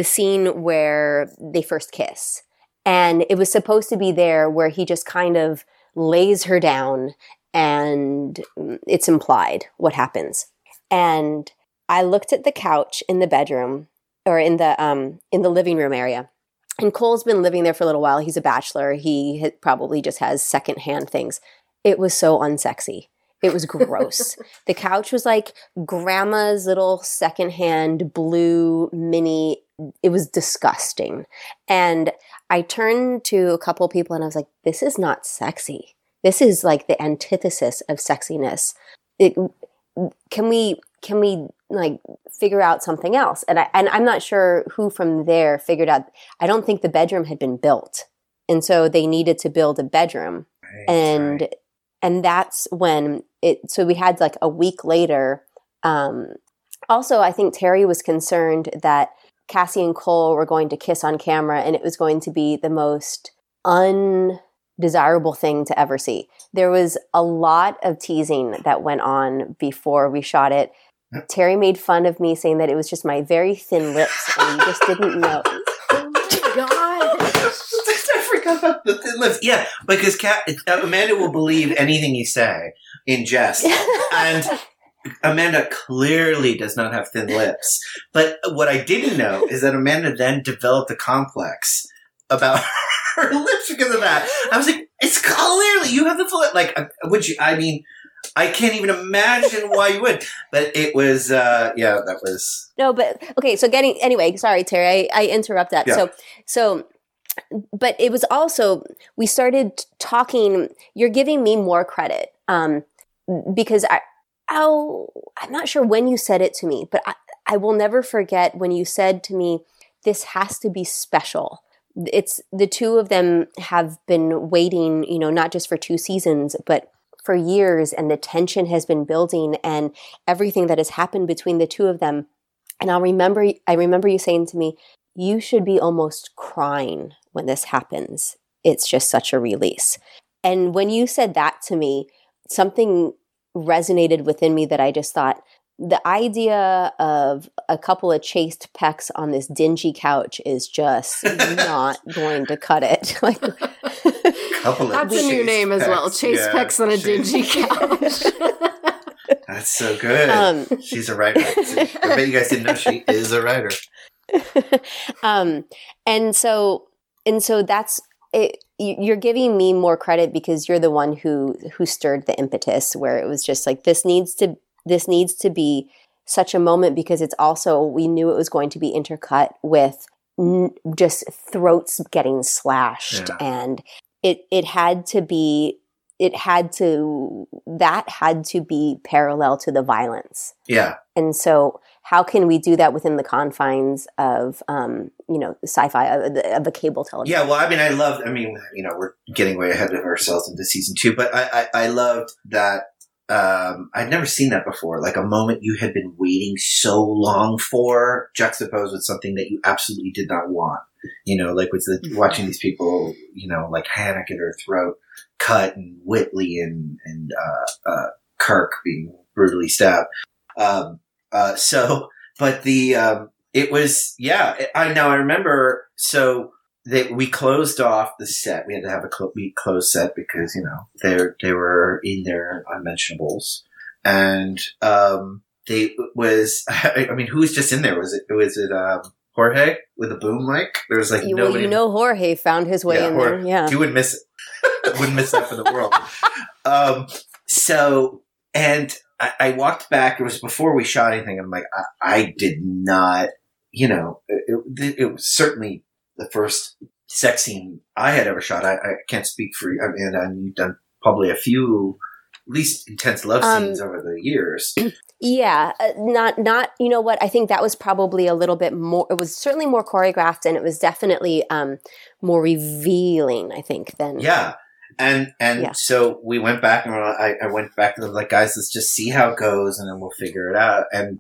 scene where they first kiss. And it was supposed to be there where he just kind of lays her down and it's implied what happens. And I looked at the couch in the bedroom or in the living room area. And Cole's been living there for a little while. He's a bachelor. He probably just has secondhand things. It was so unsexy. It was gross. The couch was like grandma's little secondhand blue mini. It was disgusting. And I turned to a couple people and I was like, this is not sexy. This is like the antithesis of sexiness. Can we like figure out something else? And I'm not sure who from there figured out. I don't think the bedroom had been built. And so they needed to build a bedroom. Right, and right. And that's when it – so we had like a week later. Also, I think Terry was concerned that Cassie and Cole were going to kiss on camera and it was going to be the most undesirable thing to ever see. There was a lot of teasing that went on before we shot it. Terry made fun of me saying that it was just my very thin lips and you just didn't know. The thin lips. Yeah, because Amanda will believe anything you say in jest. And Amanda clearly does not have thin lips. But what I didn't know is that Amanda then developed a complex about her lips because of that. I was like, it's clearly you have the full like, would you? I mean, I can't even imagine why you would. But it was, yeah, that was. No, but okay. So anyway, sorry, Terry, I interrupt that. Yeah. So. But it was also, we started talking, you're giving me more credit because I'm not sure when you said it to me, but I will never forget when you said to me, this has to be special. It's the two of them have been waiting, you know, not just for 2 seasons, but for years, and the tension has been building and everything that has happened between the two of them. And I remember you saying to me, you should be almost crying when this happens. It's just such a release. And when you said that to me, something resonated within me that I just thought, the idea of a couple of chaste pecks on this dingy couch is just not going to cut it. Like, that's a new name pecks, as well. Chaste pecks on a dingy couch. That's so good. She's a writer. I bet you guys didn't know she is a writer. And so that's it. You're giving me more credit because you're the one who stirred the impetus where it was just like, this needs to be such a moment, because it's also, we knew it was going to be intercut with just throats getting slashed. Yeah. And that had to be parallel to the violence. Yeah. And so how can we do that within the confines of, sci-fi, of a cable television? Yeah, well, we're getting way ahead of ourselves into season 2, but I loved that. I'd never seen that before. Like a moment you had been waiting so long for, juxtaposed with something that you absolutely did not want. Like with watching these people, like Hannah get her throat cut, and Whitley and Kirk being brutally stabbed. I remember. So that we closed off the set. We had to have a closed set because, they were in their unmentionables, and who was just in there? Was it Jorge with a boom mic? There was nobody. Jorge found his way in there. Yeah, you wouldn't miss it. Wouldn't miss that for the world. I walked back. It was before we shot anything. I'm like, I did not, it was certainly the first sex scene I had ever shot. I can't speak for you. I mean, and you've done probably a few, at least intense love scenes over the years. Yeah. Not, you know what? I think that was probably a little bit more, it was certainly more choreographed, and it was definitely more revealing, I think, than. Yeah. And so we went back, and I went back to them like, guys, let's just see how it goes, and then we'll figure it out. And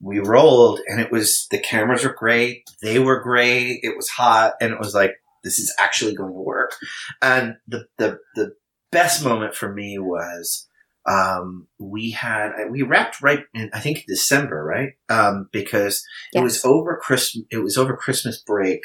we rolled, and it was, the cameras were great. They were great. It was hot. And it was like, this is actually going to work. And the best moment for me was, we wrapped right in, I think, December, right? Because it was over Christmas break.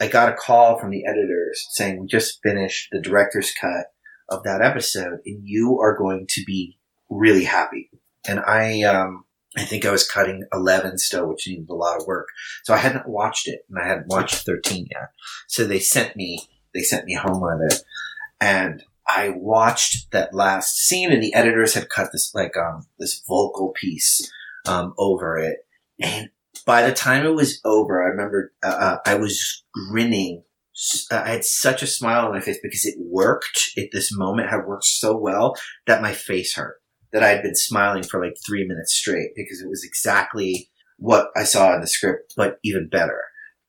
I got a call from the editors saying, we just finished the director's cut of that episode, and you are going to be really happy. And I think I was cutting 11 still, which needed a lot of work. So I hadn't watched it, and I hadn't watched 13 yet. So they sent me home with it, and I watched that last scene, and the editors had cut this, this vocal piece, over it. And by the time it was over, I remember I was grinning. I had such a smile on my face because it worked. This moment had worked so well that my face hurt, that I had been smiling for 3 minutes straight, because it was exactly what I saw in the script, but even better.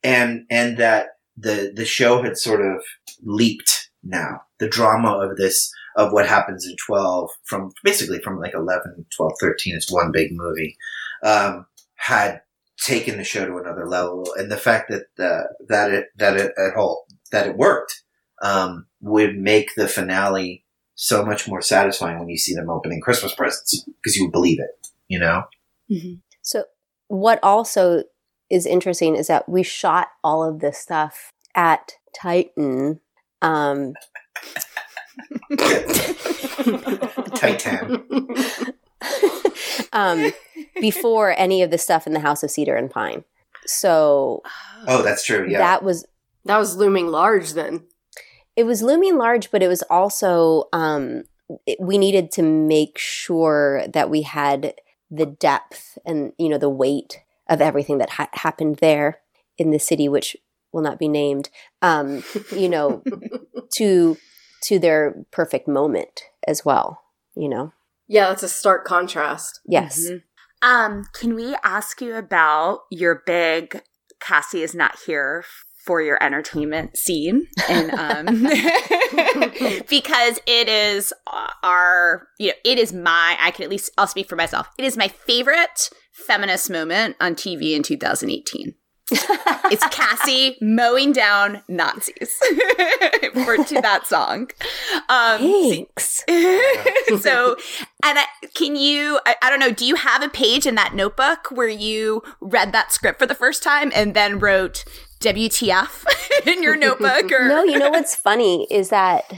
And that the show had sort of leaped now. The drama of what happens in 12 from 11, 12, 13, it's one big movie, had taken the show to another level, and the fact that it worked would make the finale so much more satisfying when you see them opening Christmas presents, because you would believe it, Mm-hmm. So what also is interesting is that we shot all of this stuff at Titan. Titan. Before any of the stuff in the House of Cedar and Pine. So. Oh, that's true. Yeah. That was looming large then. It was looming large, but it was also, we needed to make sure that we had the depth and, the weight of everything that happened there in the city, which will not be named, to their perfect moment as well, Yeah, that's a stark contrast. Yes. Mm-hmm. Can we ask you about your big Cassie is not here for your entertainment scene? And because it is our, it is my, I'll speak for myself. It is my favorite feminist moment on TV in 2018. It's Cassie mowing down Nazis to that song. Thanks. So, and I don't know, do you have a page in that notebook where you read that script for the first time and then wrote WTF in your notebook? Or? No, what's funny is that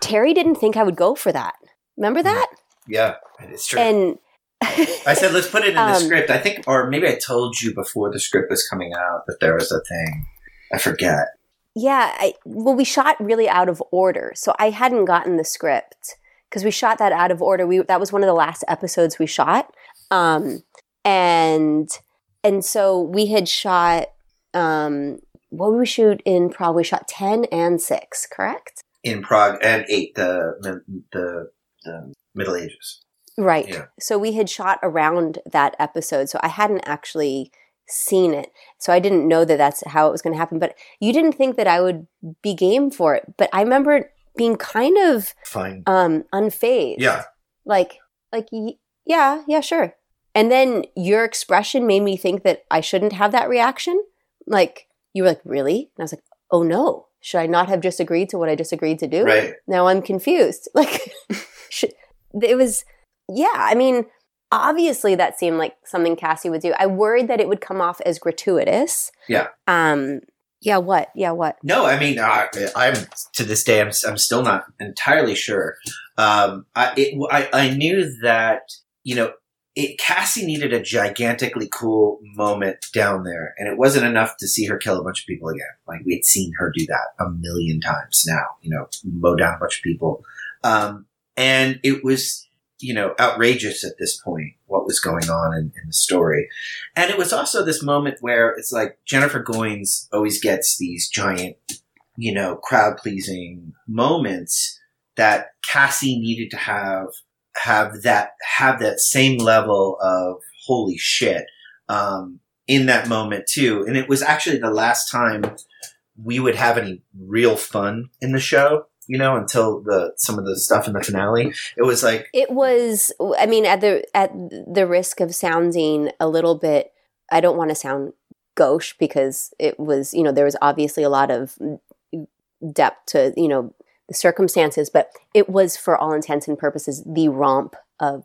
Terry didn't think I would go for that. Remember that? Yeah, it's true. And I said, let's put it in the script. I think, or maybe I told you before the script was coming out that there was a thing. I forget. Yeah. We shot really out of order. So I hadn't gotten the script because we shot that out of order. That was one of the last episodes we shot. And so we had shot, what did we shoot in Prague? We shot 10 and 6, correct? In Prague, and 8, the Middle Ages. Right. Yeah. So we had shot around that episode, so I hadn't actually seen it. So I didn't know that that's how it was going to happen. But you didn't think that I would be game for it. But I remember being kind of fine, unfazed. Yeah. Like, yeah, sure. And then your expression made me think that I shouldn't have that reaction. Like, you were like, really? And I was like, oh no, should I not have just agreed to what I just agreed to do? Right. Now I'm confused. Like, it was... Yeah, I mean, obviously that seemed like something Cassie would do. I worried that it would come off as gratuitous. Yeah. Yeah, what? No, I mean, I'm to this day, I'm still not entirely sure. I knew that, you know, Cassie needed a gigantically cool moment down there, and it wasn't enough to see her kill a bunch of people again. Like, we had seen her do that a million times now, you know, mow down a bunch of people. And it was... you know, outrageous at this point, what was going on in the story. And it was also this moment where it's like Jennifer Goins always gets these giant, you know, crowd pleasing moments that Cassie needed to have that same level of holy shit, in that moment too. And it was actually the last time we would have any real fun in the show. You know, until some of the stuff in the finale, it was like I mean, at the risk of sounding a little bit, I don't want to sound gauche because it was, you know, there was obviously a lot of depth to, you know, the circumstances, but it was for all intents and purposes the romp of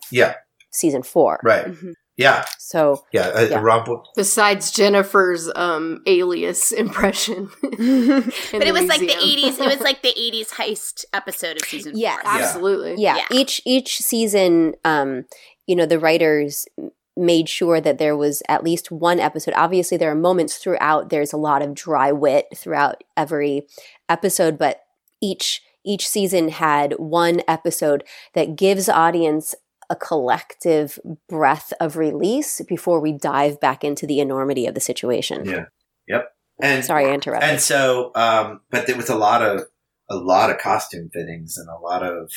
season 4, right? Mm-hmm. Yeah. So a romp. Besides Jennifer's alias impression, but it was like the 80s. It was like the 80s heist episode of season 4. Yeah, absolutely. Yeah. Yeah. Each season, you know, the writers made sure that there was at least one episode. Obviously, there are moments throughout. There's a lot of dry wit throughout every episode, but each season had one episode that gives audience a collective breath of release before we dive back into the enormity of the situation. Yeah. Yep. And sorry, I interrupted. And so, but there was a lot of costume fittings and a lot of.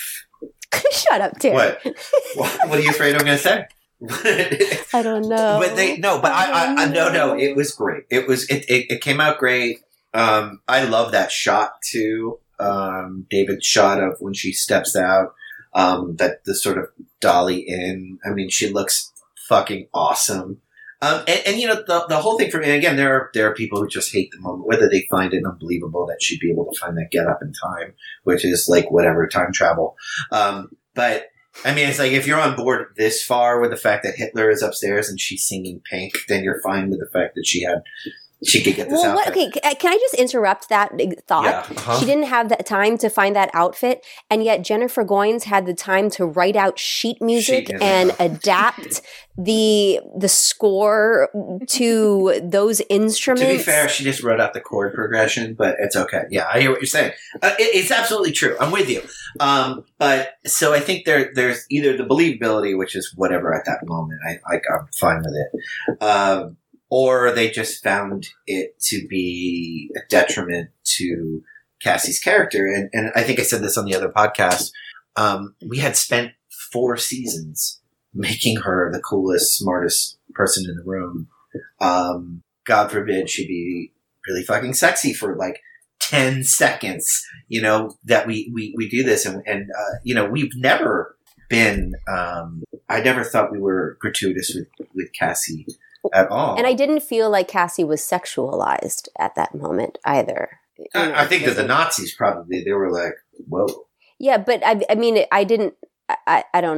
Shut up, Terry. What are you afraid I'm going to say? I don't know. But I know. It was great. It came out great. I love that shot too. David's shot of when she steps out. That the sort of dolly in. I mean, she looks fucking awesome. And you know, the whole thing for me, and again, there are people who just hate the moment, whether they find it unbelievable that she'd be able to find that get up in time, which is like whatever, time travel. But I mean, it's like, if you're on board this far with the fact that Hitler is upstairs and she's singing Pink, then you're fine with the fact that she could get this outfit. Okay, can I just interrupt that thought? Yeah, uh-huh. She didn't have that time to find that outfit, and yet Jennifer Goins had the time to write out sheet music and adapt the score to those instruments. To be fair, she just wrote out the chord progression, but it's okay. Yeah, I hear what you're saying. It's absolutely true. I'm with you. But so I think there's either the believability, which is whatever at that moment. I'm fine with it. Or they just found it to be a detriment to Cassie's character. And I think I said this on the other podcast. We had spent 4 seasons making her the coolest, smartest person in the room. God forbid she'd be really fucking sexy for like 10 seconds, you know, that we do this. And you know, we've never been I never thought we were gratuitous with Cassie. At all. And I didn't feel like Cassie was sexualized at that moment either. You know, I think that the Nazis probably, they were like, whoa. Yeah, but I don't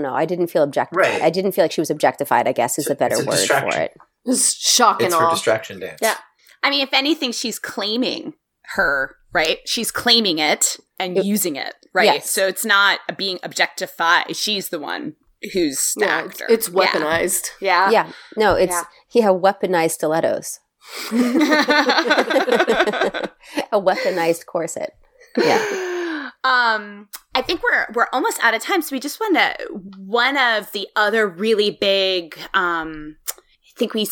know. I didn't feel objectified. Right. I didn't feel like she was objectified, I guess, is a better word for it. It's shocking. It's her distraction dance. Yeah. I mean, if anything, she's claiming her, right? She's claiming it and using it, right? Yes. So it's not being objectified. She's the one. Who's the actor. It's weaponized. Yeah. Yeah. No, it's he had weaponized stilettos. A weaponized corset. Yeah. I think we're almost out of time, so we just want to one of the other really big I think we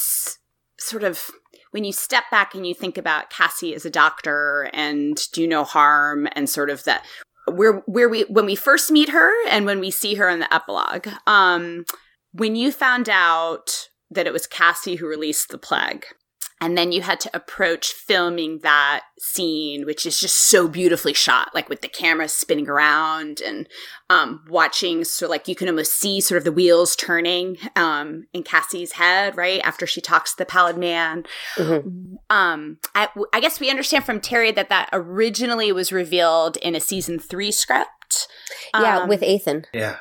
sort of when you step back and you think about Cassie as a doctor and do no harm and sort of that when we first meet her and when we see her in the epilogue. When you found out that it was Cassie who released the plague, and then you had to approach filming that scene, which is just so beautifully shot, like with the camera spinning around and watching. So like you can almost see sort of the wheels turning in Cassie's head, right? After she talks to the pallid man. Mm-hmm. I guess we understand from Terry that originally was revealed in a season 3 script. With Ethan. Yeah.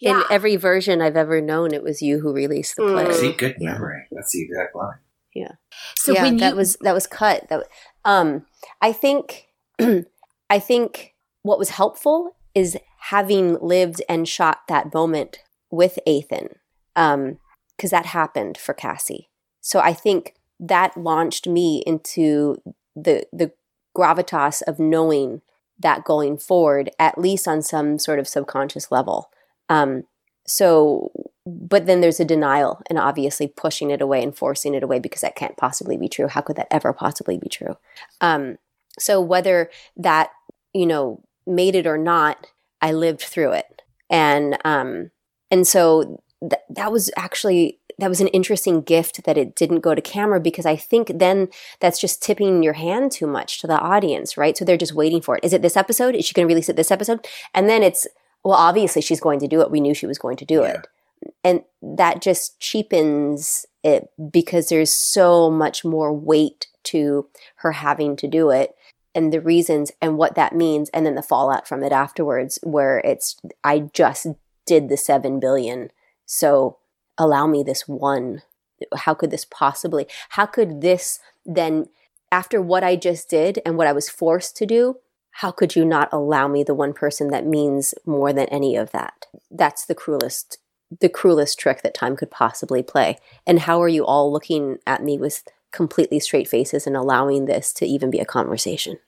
In every version I've ever known, it was you who released the plague. See, good memory. That's the exact line. Yeah. So yeah, that was cut. That I think what was helpful is having lived and shot that moment with Ethan, because that happened for Cassie. So I think that launched me into the gravitas of knowing that going forward, at least on some sort of subconscious level. But then there's a denial and obviously pushing it away and forcing it away because that can't possibly be true. How could that ever possibly be true? So whether that, made it or not, I lived through it. And so that was an interesting gift that it didn't go to camera, because I think then that's just tipping your hand too much to the audience, right? So they're just waiting for it. Is it this episode? Is she going to release it this episode? And then it's, well, obviously she's going to do it. We knew she was going to do it. And that just cheapens it because there's so much more weight to her having to do it and the reasons and what that means, and then the fallout from it afterwards where it's, I just did the 7 billion, so allow me this one. How could this then, after what I just did and what I was forced to do, how could you not allow me the one person that means more than any of that? That's the cruelest trick that time could possibly play. And how are you all looking at me with completely straight faces and allowing this to even be a conversation?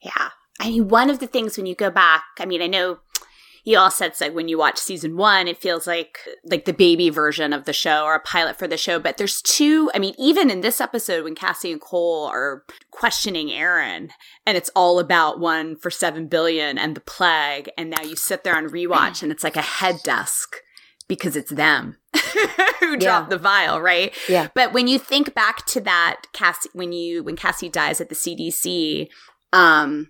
Yeah. I mean, one of the things when you go back, I know you all said, like, when you watch season 1, it feels like the baby version of the show or a pilot for the show. But there's two, even in this episode when Cassie and Cole are questioning Aaron and it's all about one for 7 billion and the plague. And now you sit there on rewatch and it's like a head desk, because it's them who dropped the vial, right? Yeah. But when you think back to that, Cassie, when Cassie dies at the CDC, one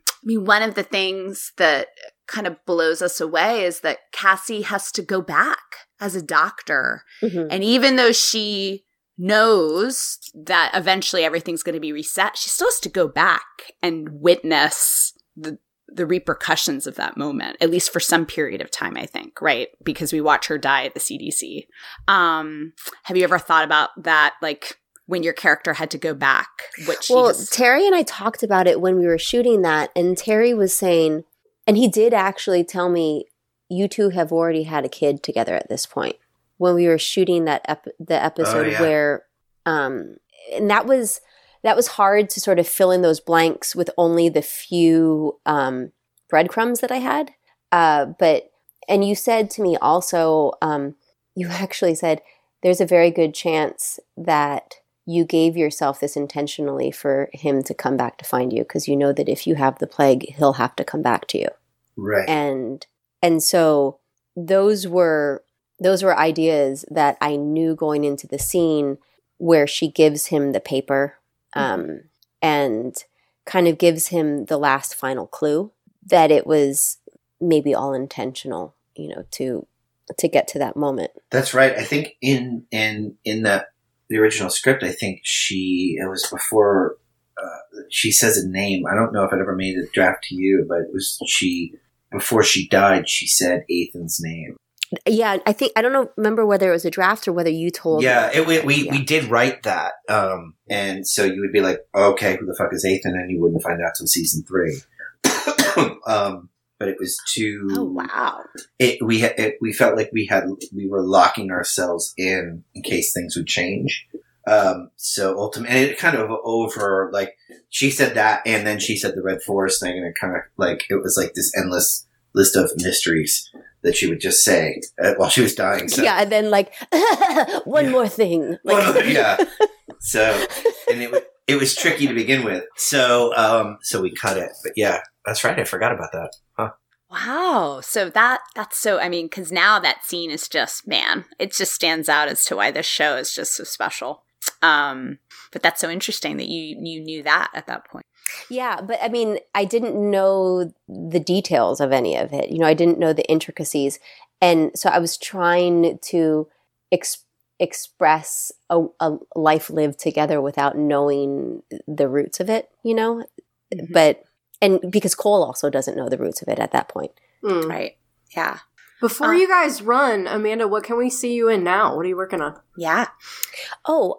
of the things that kind of blows us away is that Cassie has to go back as a doctor. Mm-hmm. And even though she knows that eventually everything's going to be reset, she still has to go back and witness the repercussions of that moment, at least for some period of time, I think, right? Because we watch her die at the CDC. Have you ever thought about that, like when your character had to go back? Terry and I talked about it when we were shooting that, and Terry was saying, and he did actually tell me, you two have already had a kid together at this point, when we were shooting that the episode where and that was hard to sort of fill in those blanks with only the few breadcrumbs that I had. And you said to me also, you actually said, there's a very good chance that you gave yourself this intentionally for him to come back to find you, because you know that if you have the plague, he'll have to come back to you. Right. And so those were ideas that I knew going into the scene where she gives him the paper. And kind of gives him the last final clue that it was maybe all intentional, to get to that moment. That's right. I think in the original script, I think it was before she says a name. I don't know if it ever made a draft to you, but it was before she died, she said Ethan's name. Yeah, I don't remember whether it was a draft or whether you told. Yeah, we did write that, and so you would be like, okay, who the fuck is Ethan? And you wouldn't find out till season 3. But it was too. Oh wow! We felt like we were locking ourselves in case things would change. So ultimately, and it kind of over, like she said that, and then she said the Red Forest thing, and it kind of like it was like this endless list of mysteries that she would just say while she was dying. So. Yeah, and then like, one more thing. Like. Yeah. So, and it was tricky to begin with. So we cut it. But yeah, that's right. I forgot about that. Huh. Wow. So that's so, I mean, because now that scene is just, man, it just stands out as to why this show is just so special. But that's so interesting that you knew that at that point. Yeah, but I mean, I didn't know the details of any of it. You know, I didn't know the intricacies. And so I was trying to express a life lived together without knowing the roots of it, you know? Mm-hmm. And because Cole also doesn't know the roots of it at that point. Mm. Right. Yeah. Before you guys run, Amanda, what can we see you in now? What are you working on? Yeah. Oh,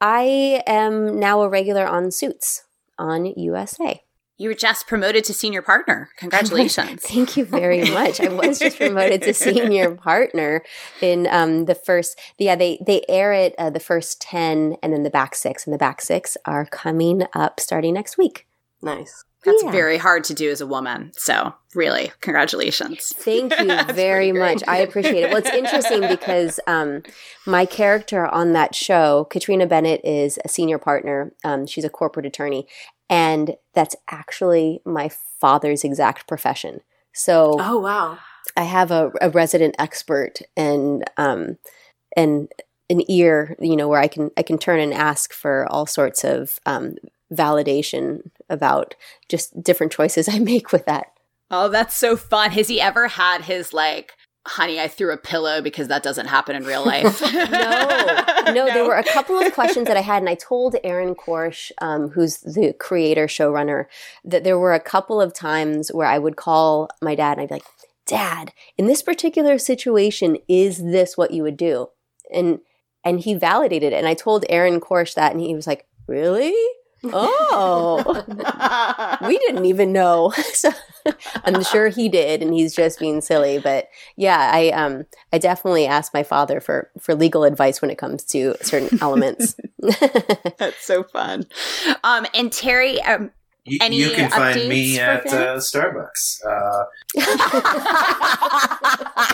I am now a regular on Suits on USA. You were just promoted to senior partner. Congratulations. Thank you very much. I was just promoted to senior partner in the first – yeah, they air it the first 10 and then the back six. And the back six are coming up starting next week. Nice. That's very hard to do as a woman. So really, congratulations. Thank you very much. I appreciate it. Well, it's interesting because my character on that show, Katrina Bennett, is a senior partner. She's a corporate attorney. And that's actually my father's exact profession. So oh, wow. I have a resident expert and an ear, you know, where I can turn and ask for all sorts of validation about just different choices I make with that. Oh, that's so fun. Has he ever had his like, honey, I threw a pillow because that doesn't happen in real life? No, there were a couple of questions that I had, and I told Aaron Korsh, who's the creator, showrunner, that there were a couple of times where I would call my dad and I'd be like, Dad, in this particular situation, is this what you would do? And he validated it. And I told Aaron Korsh that, and he was like, really? Oh, we didn't even know. So I'm sure he did, and he's just being silly. But yeah, I definitely asked my father for legal advice when it comes to certain elements. That's so fun. And Terry, you can find me at Starbucks.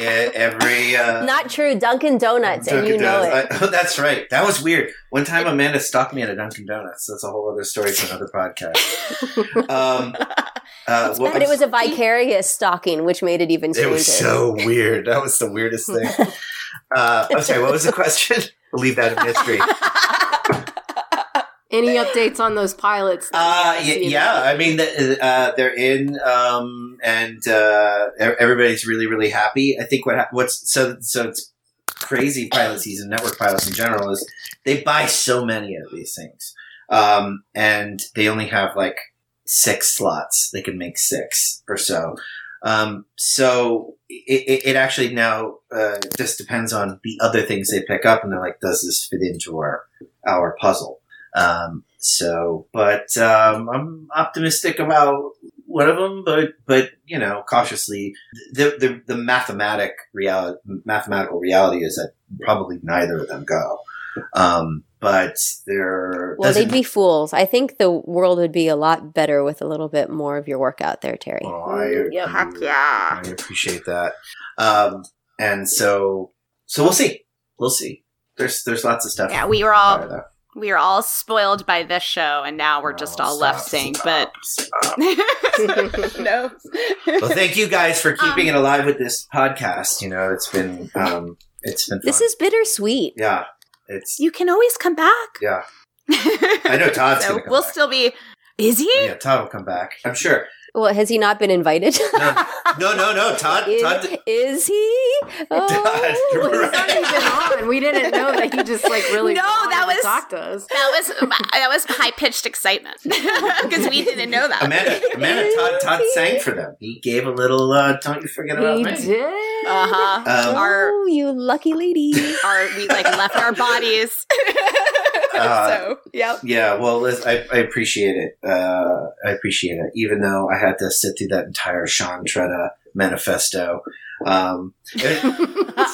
Every not true Dunkin' Donuts, Dunkin' and you know Donuts. It. That's right. That was weird. One time, Amanda stopped me at a Dunkin' Donuts. That's a whole other story for another podcast. But it was a vicarious stalking, which made it even stranger. It was so weird. That was the weirdest thing. I'm sorry. What was the question? We'll leave that in mystery. Any updates on those pilots? I mean, they're in, and everybody's really, really happy. I think what's it's crazy pilot season, network pilots in general, is they buy so many of these things, and they only have like 6 slots. They can make 6 or so. So it actually now just depends on the other things they pick up, and they're like, does this fit into our puzzle? I'm optimistic about one of them, but you know, cautiously. The mathematical reality is that probably neither of them go. But they're they'd be fools. I think the world would be a lot better with a little bit more of your work out there, Terry. Oh, I appreciate that. And so we'll see. We'll see. There's lots of stuff. Yeah, we were all. We are all spoiled by this show, and now we're just all left saying, stop. No. Well, thank you guys for keeping it alive with this podcast. You know, it's been fun. This is bittersweet. Yeah, you can always come back. Yeah, I know Todd's gonna come back. Still be. Is he? Yeah, Todd will come back. I'm sure. Well, has he not been invited? No. Todd is he? Oh, Todd, right. He's not even on. We didn't know that he just like really talked to us. That was high pitched excitement because we didn't know that. Amanda, Todd sang for them. He gave a little. Don't you forget about me? He did. Oh, you lucky lady. We like left our bodies. Yeah. Yeah. Well, Liz, I appreciate it. Even though I had to sit through that entire Sean Tretta manifesto. It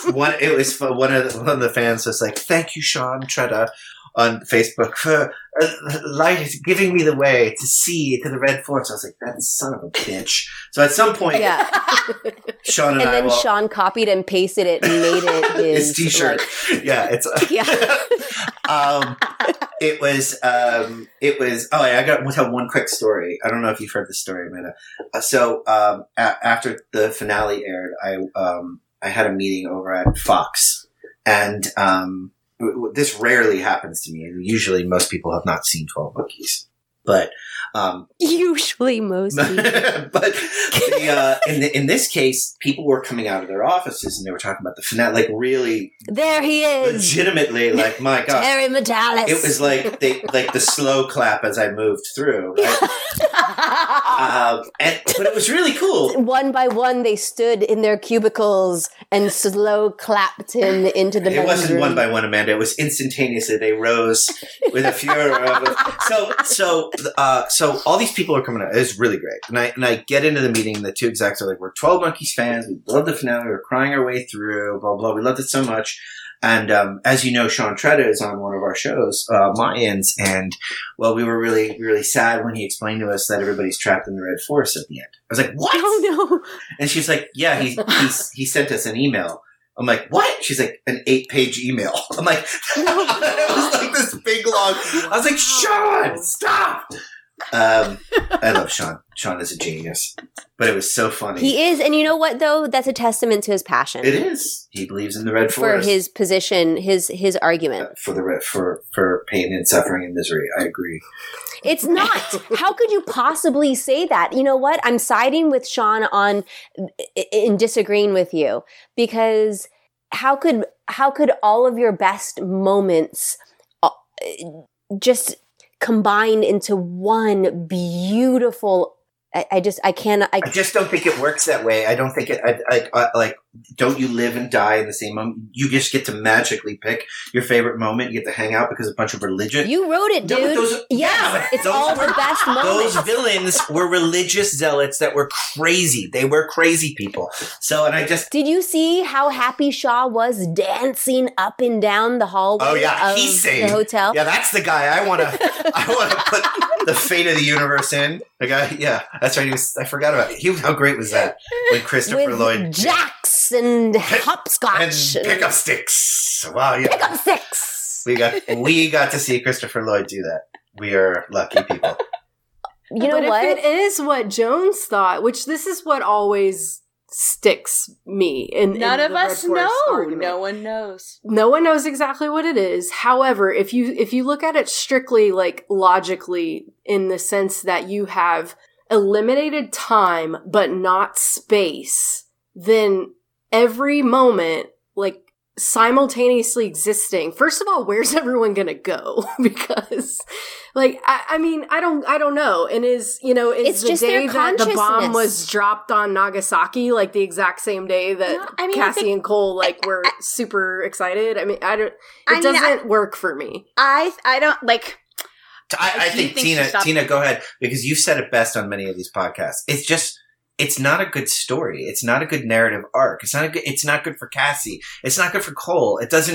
was one of the fans was like, "Thank you, Sean Tretta," on Facebook for giving me the way to see to the Red Forest. I was like, that son of a bitch. So at some point, yeah. Sean and I then Sean copied and pasted it and made it his t-shirt. It's Oh, we'll tell one quick story. I don't know if you've heard this story, Amanda. So, after the finale aired, I had a meeting over at Fox, and this rarely happens to me. Usually, most people have not seen 12 Monkeys, but but in this case, people were coming out of their offices and they were talking about the finale, like really. There he is, legitimately. Like my God, Terry Matalas. It was like the slow clap as I moved through, right? But it was really cool. One by one, they stood in their cubicles and slow clapped him into the. It wasn't one by one, Amanda. It was instantaneously. They rose with a furor. So all these people are coming out. It's really great. And I get into the meeting, and the two execs are like, we're 12 Monkeys fans. We love the finale. We're crying our way through, blah, blah. We loved it so much. And as you know, Sean Tretta is on one of our shows, Mayans. And, well, we were really, really sad when he explained to us that everybody's trapped in the Red Forest at the end. I was like, what? Oh, no. And she's like, yeah, he sent us an email. I'm like, what? She's like, an 8-page email. I'm like, it was like this big long. I was like, Sean, stop. I love Sean. Sean is a genius, but it was so funny. He is, and you know what though? That's a testament to his passion. It is. He believes in the Red Forest for his position, his argument for pain and suffering and misery. I agree. It's not. How could you possibly say that? You know what? I'm siding with Sean in disagreeing with you, because how could all of your best moments just combined into one beautiful. I just don't think it works that way. I don't think it. Don't you live and die in the same moment? You just get to magically pick your favorite moment. You get to hang out because of a bunch of religion. You wrote it, dude. No, it's all the best moments. Those villains were religious zealots that were crazy. They were crazy people. So, and I just did you see how happy Shaw was dancing up and down the hallway? Oh yeah, he's sane. The hotel. Yeah, that's the guy I want to. I want to put the fate of the universe in. The guy, yeah. That's right. I forgot about it. How great was that with Christopher Lloyd? Jacks and hopscotch. And pick up sticks. Wow, yeah. Pick up sticks. We got to see Christopher Lloyd do that. We are lucky people. You know what? If it is what Jones thought, which this is what always sticks me. None of us know. No one knows. No one knows exactly what it is. However, if you look at it strictly, like logically, in the sense that you have eliminated time but not space, then every moment, like, simultaneously existing. First of all, where's everyone gonna go? Because, like, I don't know. And it's the just day that the bomb was dropped on Nagasaki, like the exact same day that Cassie and Cole were super excited. It doesn't work for me. I think Tina, go ahead, because you've said it best on many of these podcasts. It's just, it's not a good story. It's not a good narrative arc. It's not good for Cassie. It's not good for Cole. It just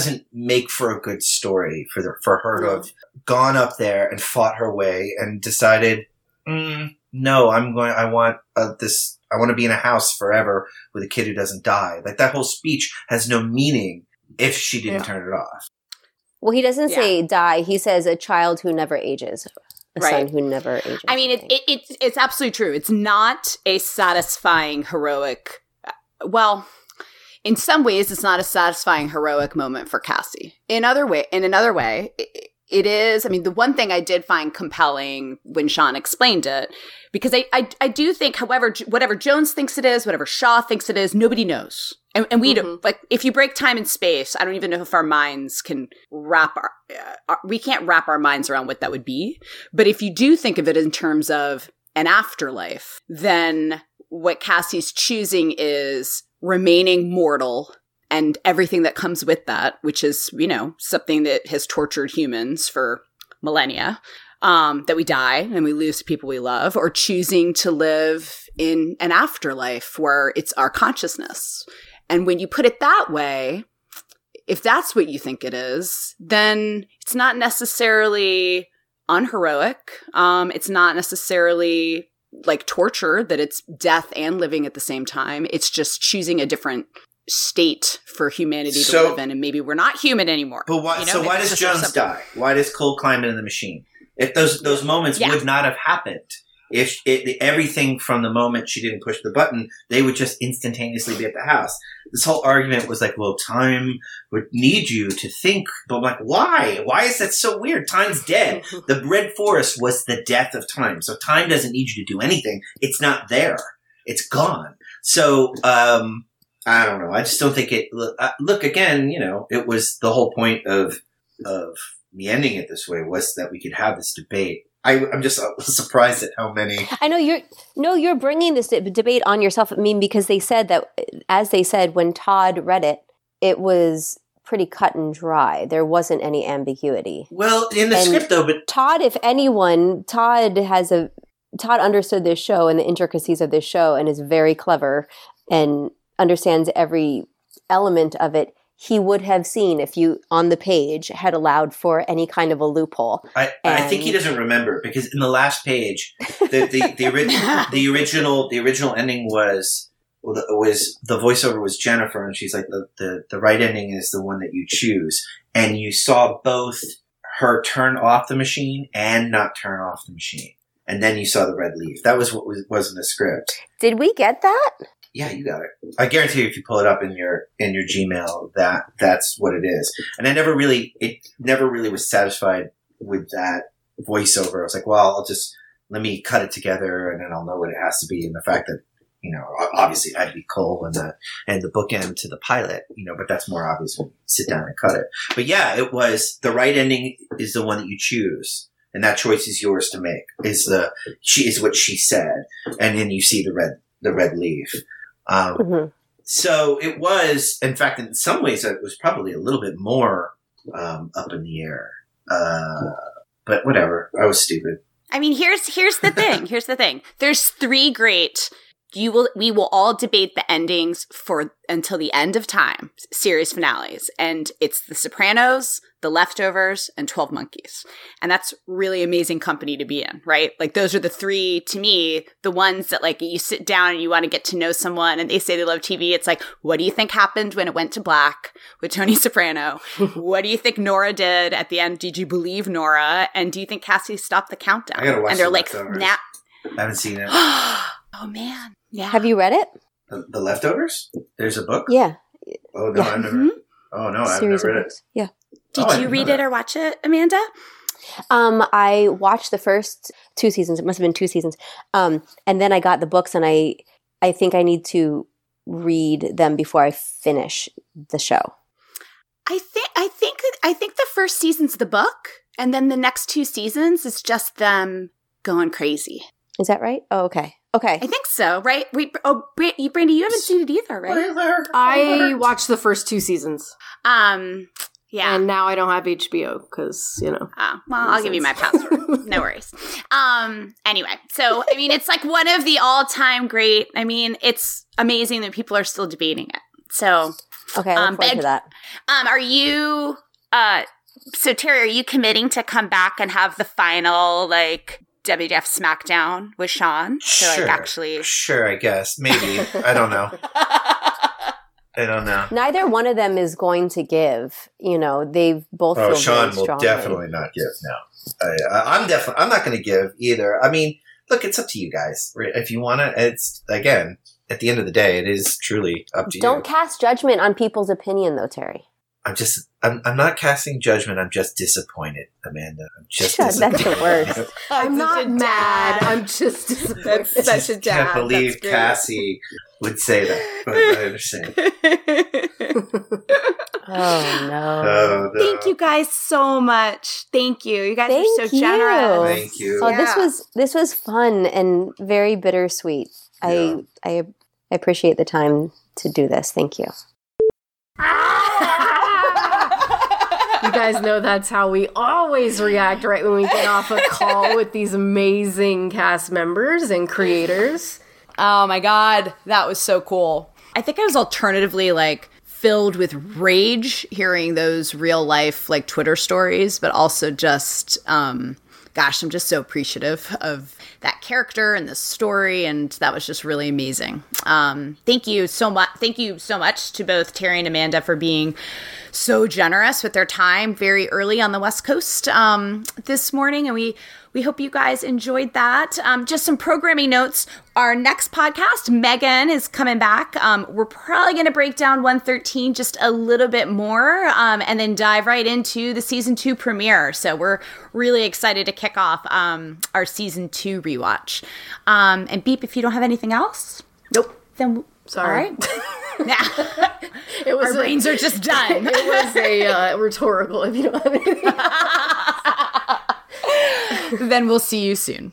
doesn't make for a good story for her to have gone up there and fought her way and decided, no, I want to be in a house forever with a kid who doesn't die. Like, that whole speech has no meaning if she didn't turn it off. Well, he doesn't say die. He says a child who never ages, son who never ages. I mean, it's absolutely true. It's not a satisfying heroic. Well, in some ways, it's not a satisfying heroic moment for Cassie. In another way, it is. I mean, the one thing I did find compelling when Sean explained it, because I do think, however, whatever Jones thinks it is, whatever Shaw thinks it is, nobody knows. And we don't, like, if you break time and space, I don't even know if our minds can we can't wrap our minds around what that would be. But if you do think of it in terms of an afterlife, then what Cassie's choosing is remaining mortal and everything that comes with that, which is, something that has tortured humans for millennia, that we die and we lose people we love, or choosing to live in an afterlife where it's our consciousness. And when you put it that way, if that's what you think it is, then it's not necessarily unheroic. It's not necessarily like torture, that it's death and living at the same time. It's just choosing a different state for humanity to live in, and maybe we're not human anymore. But why, so why does Jones die? Why does Cole climb into the machine? If those moments would not have happened. If everything from the moment she didn't push the button, they would just instantaneously be at the house. This whole argument was like, well, time would need you to think. But I'm like, why? Why is that so weird? Time's dead. The Red Forest was the death of time. So time doesn't need you to do anything. It's not there. It's gone. So, I don't know. I just don't think it... Look, again, it was the whole point of me ending it this way was that we could have this debate. I'm just surprised at how many. I know you're bringing this debate on yourself. I mean, because they said that, as they said, when Todd read it, it was pretty cut and dry. There wasn't any ambiguity. Well, in the script though, but Todd, if anyone, Todd understood this show and the intricacies of this show and is very clever and understands every element of it. He would have seen if you, on the page, had allowed for any kind of a loophole. I think he doesn't remember because in the last page, the original ending was the voiceover was Jennifer, and she's like, the right ending is the one that you choose. And you saw both her turn off the machine and not turn off the machine. And then you saw the red leaf. That was what was in the script. Did we get that? Yeah, you got it. I guarantee you, if you pull it up in your Gmail, that's what it is. And it never really was satisfied with that voiceover. I was like, well, I'll just let me cut it together, and then I'll know what it has to be. And the fact that obviously, it had to be Cole and the bookend to the pilot. But that's more obvious when you sit down and cut it. But yeah, it was the right ending is the one that you choose. And that choice is yours to make. Is what she said, and then you see the red leaf. So it was, in fact, in some ways, it was probably a little bit more up in the air. But whatever. I was stupid. I mean, here's the thing. Here's the thing. There's three great... We will all debate the endings for until the end of time, series finales. And it's The Sopranos, The Leftovers, and 12 Monkeys. And that's really amazing company to be in, right? Like those are the three, to me, the ones that like you sit down and you want to get to know someone and they say they love TV. It's like, what do you think happened when it went to black with Tony Soprano? What do you think Nora did at the end? Did you believe Nora? And do you think Cassie stopped the countdown? I gotta watch The Leftovers. I haven't seen it. Oh, man. Yeah. Have you read it? The Leftovers? There's a book? Yeah. Oh, no, yeah. I've never. Mm-hmm. Oh, no, I've never read it. Yeah. Did you read it or watch it, Amanda? I watched the first two seasons. It must have been two seasons. And then I got the books, and I think I need to read them before I finish the show. I think the first season's the book, and then the next two seasons is just them going crazy. Is that right? Oh, okay. Okay. I think so, right? Brandy, you haven't seen it either, right? I watched the first two seasons. Yeah. And now I don't have HBO because, well, I'll give you my password. No worries. Anyway, so, I mean, it's like one of the all-time great. I mean, it's amazing that people are still debating it. So. Okay, I look forward to that. Are you, so Terry, are you committing to come back and have the final, like, WDF Smackdown with Sean? Sure, I guess. Maybe. I don't know. Neither one of them is going to give. They've both. Oh, Sean will definitely not give. No, I'm not going to give either. I mean, look, it's up to you guys. If you want to, it's again at the end of the day, it is truly up to you. Don't cast judgment on people's opinion, though, Terry. I'm not casting judgment. I'm just disappointed, Amanda. I'm just disappointed. That's the worst. I'm not mad. I'm just disappointed. That's such a dad. I can't believe Cassie would say that. But I understand. Oh, no. Thank you guys so much. Thank you. You guys are so generous. Thank you. Oh, yeah. This was fun and very bittersweet. Yeah. I appreciate the time to do this. Thank you. You guys know that's how we always react right when we get off a call with these amazing cast members and creators. Oh my God, that was so cool. I think I was alternatively like filled with rage hearing those real life like Twitter stories, but also just gosh, I'm just so appreciative of that character and the story, and that was just really amazing. Thank you so much. Thank you so much to both Terry and Amanda for being so generous with their time very early on the West Coast this morning, and we hope you guys enjoyed that. Just some programming notes. Our next podcast, Megan, is coming back. We're probably going to break down 113 just a little bit more and then dive right into the season 2 premiere. So we're really excited to kick off our season 2 rewatch. And Beep, if you don't have anything else. Nope. Then sorry. All right. It was our brains are just done. It was a rhetorical if you don't have anything else. Then we'll see you soon.